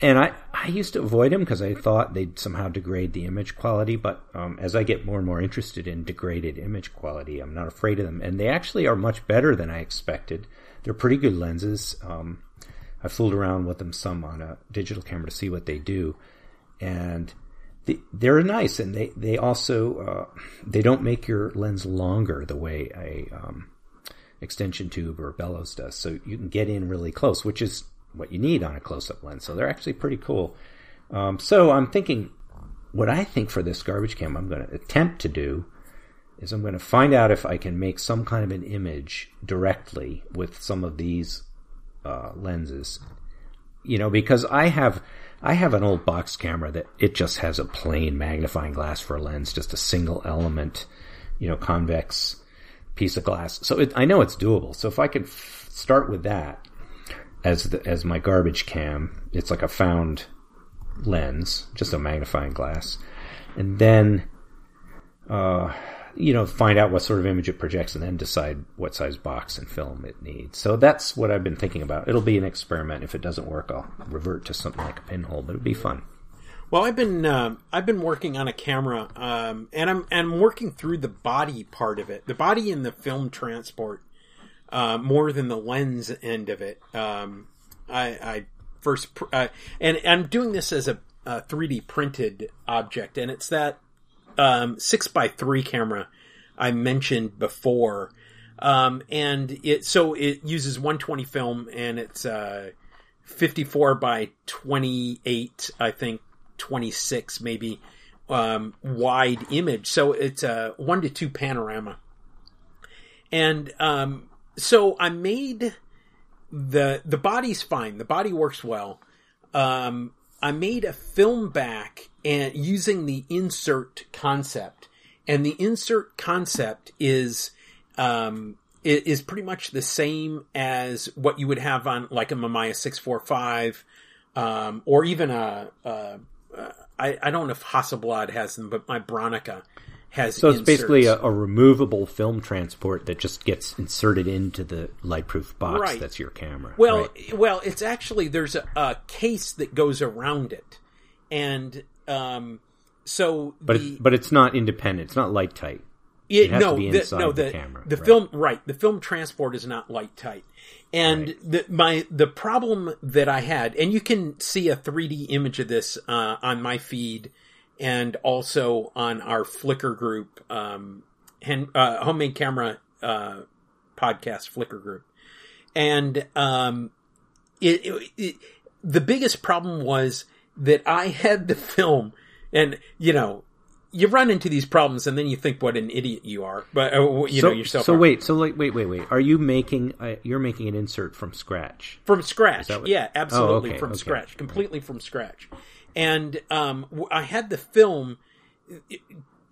And I used to avoid them because I thought they'd somehow degrade the image quality. But as I get more and more interested in degraded image quality, I'm not afraid of them. And they actually are much better than I expected. They're pretty good lenses. I fooled around with them some on a digital camera to see what they do. And they're nice. And they also, they don't make your lens longer the way a extension tube or bellows does. So you can get in really close, which is what you need on a close-up lens. So they're actually pretty cool. So I'm thinking, what I think for this garbage can I'm going to attempt to do is I'm going to find out if I can make some kind of an image directly with some of these lenses. You know, because I have an old box camera that it just has a plain magnifying glass for a lens, just a single element, you know, convex piece of glass. So I know it's doable. So if I could start with that as my garbage cam, it's like a found lens, just a magnifying glass, and then you know, find out what sort of image it projects, and then decide what size box and film it needs. So that's what I've been thinking about. It'll be an experiment. If it doesn't work, I'll revert to something like a pinhole, but it'd be fun. Well, I've been working on a camera, and I'm working through the body part of it, the body and the film transport, more than the lens end of it. And I'm doing this as a 3D printed object, and it's that 6x3 camera I mentioned before, and it uses 120 film, and it's 54 by 28, I think 26 maybe, wide image. So it's a 1-2 panorama, and so I made the body's fine. The body works well. I made a film back and using the insert concept, and the insert concept is pretty much the same as what you would have on like a Mamiya 645, or even I don't know if Hasselblad has them, but my Bronica has. So it's inserts. Basically a removable film transport that just gets inserted into the lightproof box. Right. That's your camera. Well, right? Well, it's actually there's a case that goes around it, and but it's not independent. It's not light tight. It has to be inside the camera. The right? film, right? The film transport is not light tight, and right. the problem that I had, and you can see a 3D image of this on my feed. And also on our Flickr group, Homemade Camera podcast Flickr group, and the biggest problem was that I had the film, and you know, you run into these problems, and then you think what an idiot you are, but yourself. So wait. Are you making you're making an insert from scratch? From scratch, yeah, absolutely. From scratch, completely from scratch. And I had the film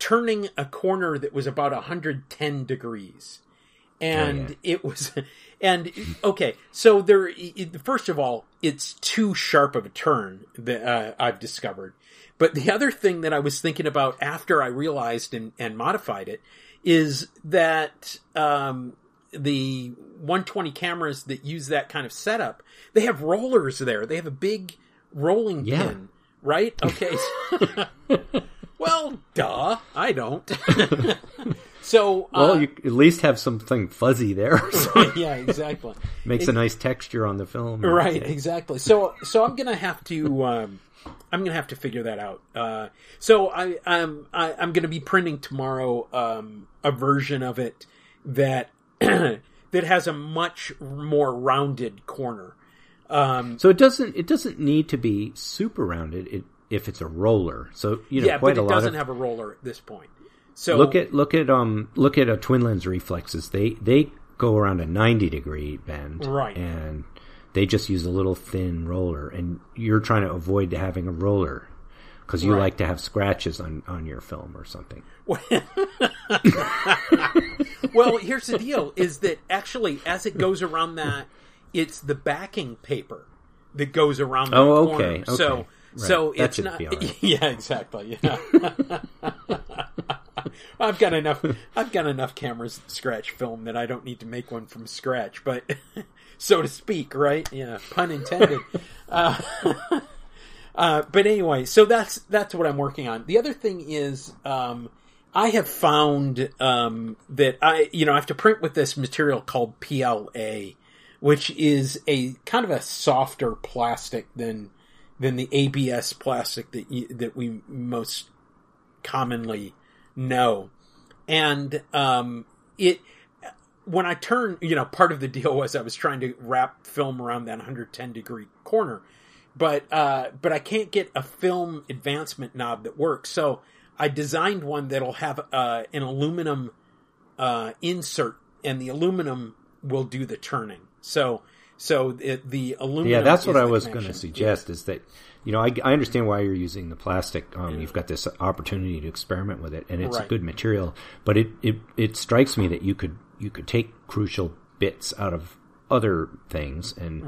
turning a corner that was about 110 degrees, and it was, and okay. So first of all, it's too sharp of a turn that I've discovered. But the other thing that I was thinking about after I realized and modified it is that the 120 cameras that use that kind of setup, they have rollers there. They have a big rolling pin. Right? Okay. Well, duh. I don't. So, well, you at least have something fuzzy there. So. Yeah, exactly. Makes a nice texture on the film. Right. Exactly. So I'm gonna have to figure that out. So I'm gonna be printing tomorrow a version of it that that has a much more rounded corner. So it doesn't need to be super rounded if it's a roller. So but it doesn't have a roller at this point. So look at a twin lens reflexes. They go around a 90-degree bend, right? And they just use a little thin roller. And you're trying to avoid having a roller because you like to have scratches on your film or something. Well, here's the deal: is that actually as it goes around that. It's the backing paper that goes around the corner. Okay. So, right. So that it's not. Be all right. Yeah, exactly. Yeah. I've got enough cameras to scratch film that I don't need to make one from scratch, but so to speak, right? Yeah, pun intended. But anyway, so that's what I'm working on. The other thing is, I have found that I have to print with this material called PLA. Which is a kind of a softer plastic than the ABS plastic that we most commonly know, and when I turn, part of the deal was I was trying to wrap film around that 110-degree corner, but I can't get a film advancement knob that works, so I designed one that'll have an aluminum insert, and the aluminum will do the turning. So the aluminum. Yeah, that's what I was going to suggest. Yeah. Is that, you know, I understand why you're using the plastic. You've got this opportunity to experiment with it, and it's a good material. But it strikes me that you could take crucial bits out of other things and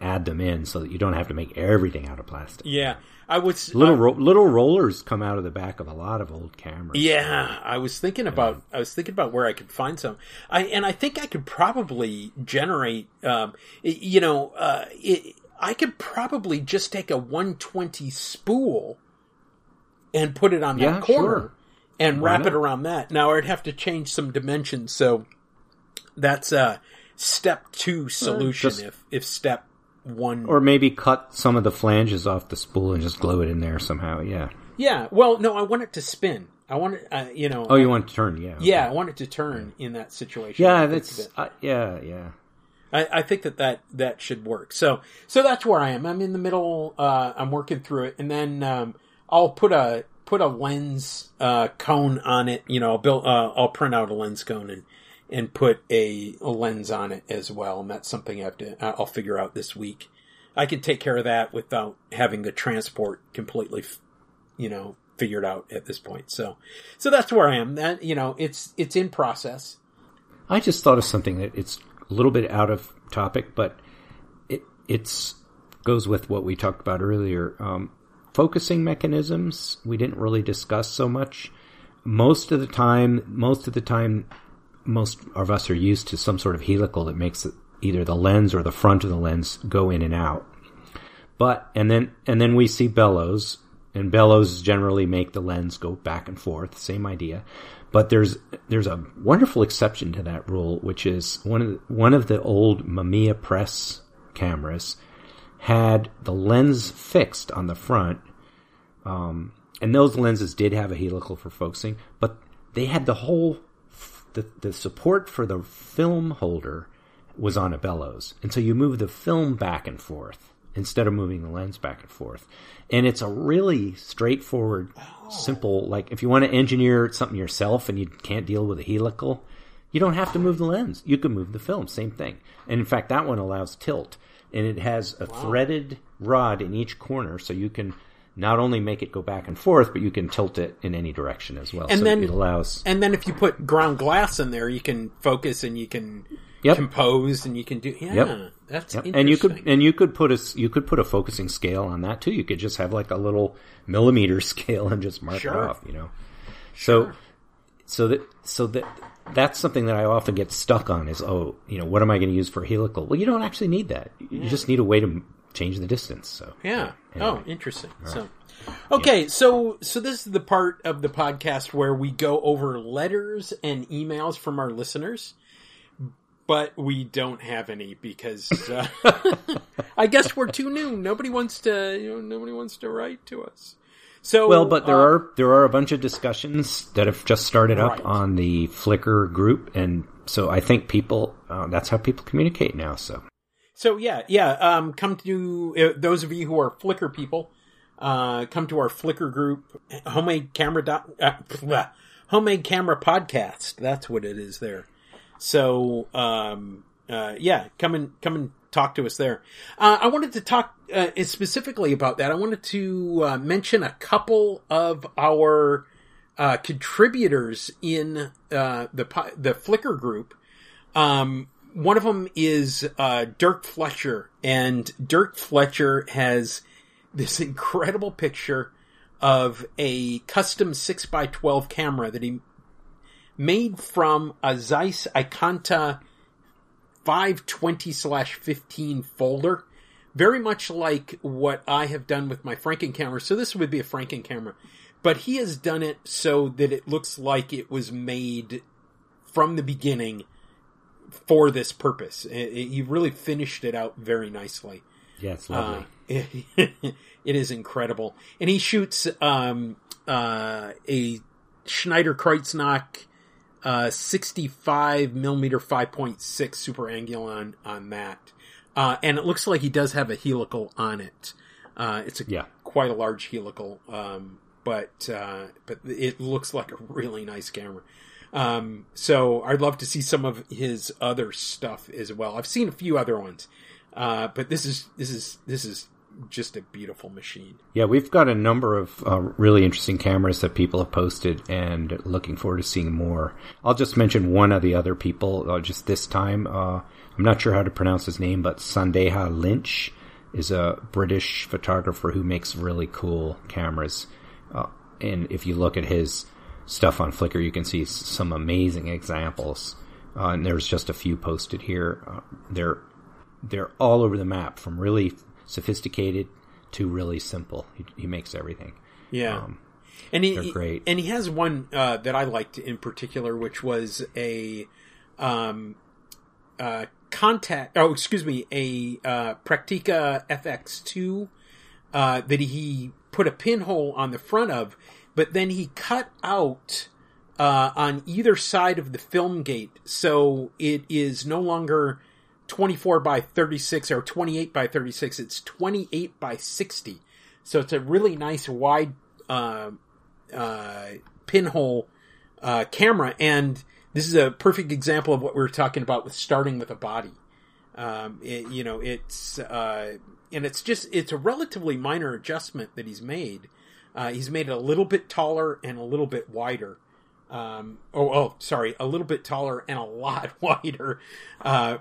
add them in so that you don't have to make everything out of plastic. Yeah, I was little rollers come out of the back of a lot of old cameras. Yeah, I was thinking about where I could find some. I think I could probably generate. I could probably just take a 120 spool and put it on that corner and wrap it around that. Now I'd have to change some dimensions, so that's step 2 solution, if step 1... Or maybe cut some of the flanges off the spool and just glue it in there somehow, Yeah, well, no, I want it to spin. I want it, Oh, you want it to turn, yeah. Okay. Yeah, I want it to turn in that situation. Yeah, that's... I think that should work. So that's where I am. I'm in the middle, I'm working through it, and then I'll put a lens cone on it, I'll print out a lens cone and put a lens on it as well, and that's something I'll figure out this week. I can take care of that without having the transport completely, figured out at this point. So that's where I am. That it's in process. I just thought of something that it's a little bit out of topic, but it goes with what we talked about earlier. Focusing mechanisms we didn't really discuss so much. Most of the time. Most of us are used to some sort of helical that makes either the lens or the front of the lens go in and out. But, and then we see bellows, and bellows generally make the lens go back and forth. Same idea. But there's a wonderful exception to that rule, which is one of the old Mamiya Press cameras had the lens fixed on the front. And those lenses did have a helical for focusing, but they had the whole, the support for the film holder was on a bellows. And so you move the film back and forth instead of moving the lens back and forth. And it's a really straightforward, simple, like if you want to engineer something yourself and you can't deal with a helical, you don't have to move the lens. You can move the film, same thing. And in fact, that one allows tilt. And it has a threaded rod in each corner, so you can not only make it go back and forth, but you can tilt it in any direction as well. And so then it allows. And then if you put ground glass in there, you can focus and you can compose and you can do. Yeah, that's interesting. And you could put a focusing scale on that too. You could just have like a little millimeter scale and just mark it off. So that's something that I often get stuck on is what am I going to use for helical? Well, you don't actually need that. You just need a way to change the distance. So anyway. Oh, interesting. Right. So, okay. Yeah. So this is the part of the podcast where we go over letters and emails from our listeners, but we don't have any because I guess we're too new. Nobody wants to write to us. So, well, but there are a bunch of discussions that have just started up on the Flickr group, and so I think that's how people communicate now. Come to those of you who are Flickr people. Come to our Flickr group, Homemade Camera Podcast. That's what it is there. So, come and talk to us there. I wanted to talk specifically about that. I wanted to mention a couple of our contributors in the Flickr group. One of them is Dirk Fletcher, and Dirk Fletcher has this incredible picture of a custom 6x12 camera that he made from a Zeiss Ikonta 520/15 folder, very much like what I have done with my Franken camera. So this would be a Franken camera, but he has done it so that it looks like it was made from the beginning for this purpose. You really finished it out very nicely. Yeah, it's lovely. It is incredible. And he shoots a Schneider Kreuznach 65 millimeter 5.6 Super Angulon on that. And it looks like he does have a helical on it. It's quite a large helical, but it looks like a really nice camera. So I'd love to see some of his other stuff as well. I've seen a few other ones, but this is just a beautiful machine. Yeah, we've got a number of really interesting cameras that people have posted, and looking forward to seeing more. I'll just mention one of the other people just this time. I'm not sure how to pronounce his name, but Sandeha Lynch is a British photographer who makes really cool cameras. And if you look at his stuff on Flickr, you can see some amazing examples. And there's just a few posted here. They're all over the map, from really sophisticated to really simple. He makes everything. Yeah. And they're great. And he has one that I liked in particular, which was a Practica FX2 that he put a pinhole on the front of, but then he cut out on either side of the film gate, so it is no longer 24 by 36 or 28 by 36. It's 28 by 60. So it's a really nice wide pinhole camera. And this is a perfect example of what we were talking about with starting with a body. It's a relatively minor adjustment that he's made. He's made it a little bit taller and a little bit wider. A little bit taller and a lot wider,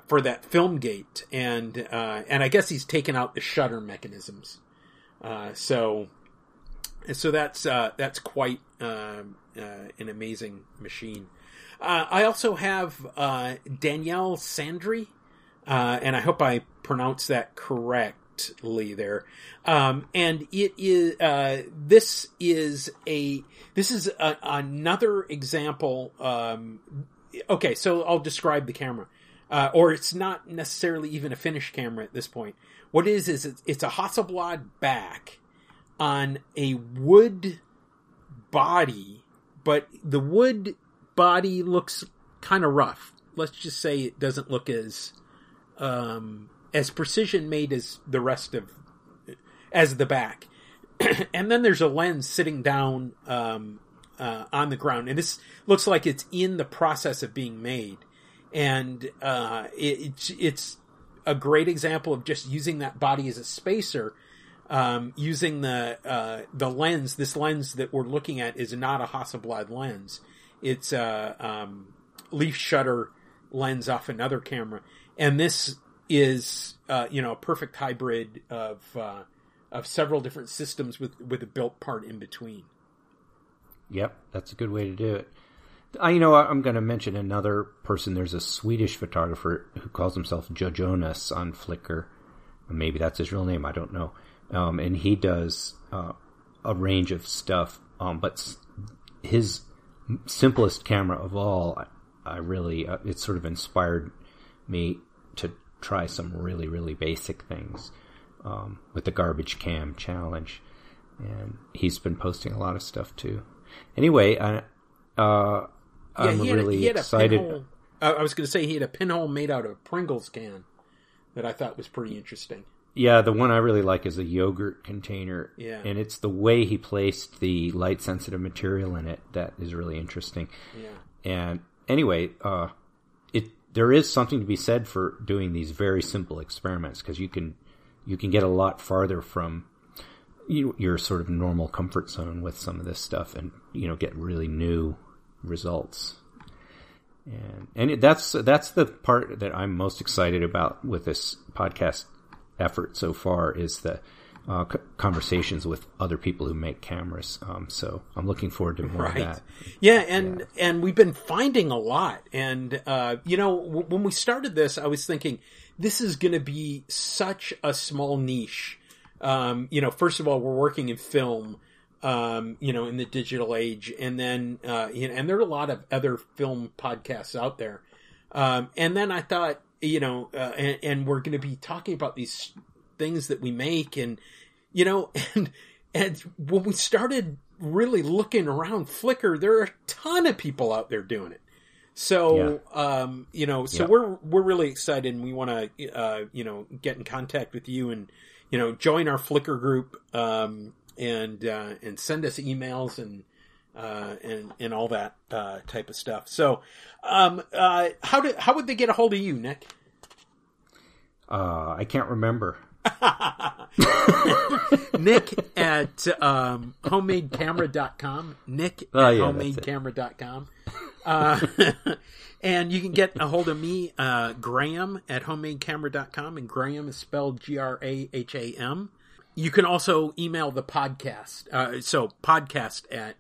for that film gate. And I guess he's taken out the shutter mechanisms. So that's quite, an amazing machine. I also have, Danielle Sandry, and I hope I pronounced that correctly there. And it is, this is another example. So I'll describe the camera, or it's not necessarily even a finished camera at this point. What it is it's a Hasselblad back on a wood body, but the wood body looks kind of rough. Let's just say it doesn't look as precision made as the rest as the back. And then there's a lens sitting down on the ground, and this looks like it's in the process of being made. And it's a great example of just using that body as a spacer, using the lens. This lens that we're looking at is not a Hasselblad lens. It's a leaf shutter lens off another camera. And this is, a perfect hybrid of several different systems with a built part in between. Yep, that's a good way to do it. I'm going to mention another person. There's a Swedish photographer who calls himself Jojonas on Flickr. Maybe that's his real name, I don't know. And he does a range of stuff, but his simplest camera of all, I really it sort of inspired me to try some really, really basic things with the garbage cam challenge. And he's been posting a lot of stuff too. Anyway, I'm really excited. I was going to say he had a pinhole made out of a Pringles can that I thought was pretty interesting. Yeah, the one I really like is a yogurt container. Yeah. And it's the way he placed the light-sensitive material in it that is really interesting. Yeah. And anyway, there is something to be said for doing these very simple experiments, because you can get a lot farther from your sort of normal comfort zone with some of this stuff, and get really new results. And that's the part that I'm most excited about with this podcast effort so far, is the conversations with other people who make cameras. So I'm looking forward to more of that. Yeah. And we've been finding a lot. And, when we started this, I was thinking this is going to be such a small niche. First of all, we're working in film, in the digital age. And then, and there are a lot of other film podcasts out there. And then I thought, and we're going to be talking about these things that we make, and when we started really looking around Flickr, there are a ton of people out there doing it. So, yeah. We're really excited, and we want to, get in contact with you and, join our Flickr group, and send us emails and, and all that type of stuff. So, how would they get a hold of you, Nick? I can't remember. Nick at HomemadeCamera.com. Nick at HomemadeCamera.com. And you can get a hold of me, Graham, at HomemadeCamera.com. And Graham is spelled Graham. You can also email the podcast. So podcast at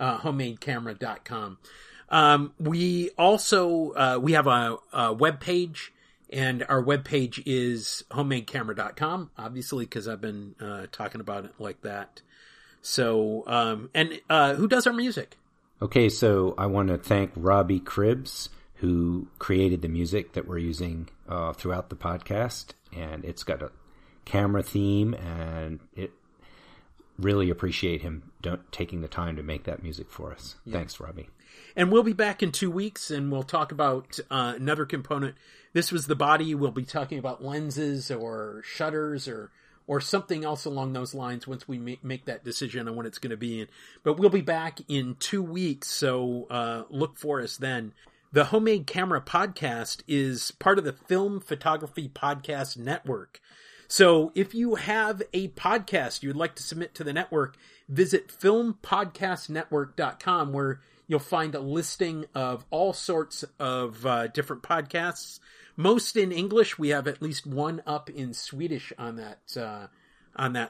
HomemadeCamera.com. We also, we have a webpage. And our webpage is HomemadeCamera.com, obviously, because I've been talking about it like that. So, who does our music? Okay, so I want to thank Robbie Cribbs, who created the music that we're using throughout the podcast. And it's got a camera theme, and it really appreciate him taking the time to make that music for us. Yeah. Thanks, Robbie. And we'll be back in 2 weeks, and we'll talk about another component. This was the body. We'll be talking about lenses or shutters or something else along those lines once we make that decision on what it's going to be. But we'll be back in 2 weeks, so look for us then. The Homemade Camera Podcast is part of the Film Photography Podcast Network. So if you have a podcast you'd like to submit to the network, visit filmpodcastnetwork.com, where you'll find a listing of all sorts of different podcasts, most in English. We have at least one up in Swedish on that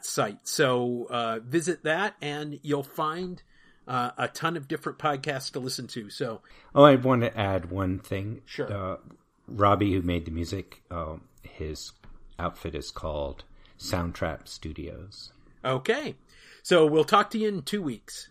site. So visit that, and you'll find a ton of different podcasts to listen to. So, I want to add one thing. Sure, Robbie, who made the music, his outfit is called Soundtrap Studios. Okay, so we'll talk to you in 2 weeks.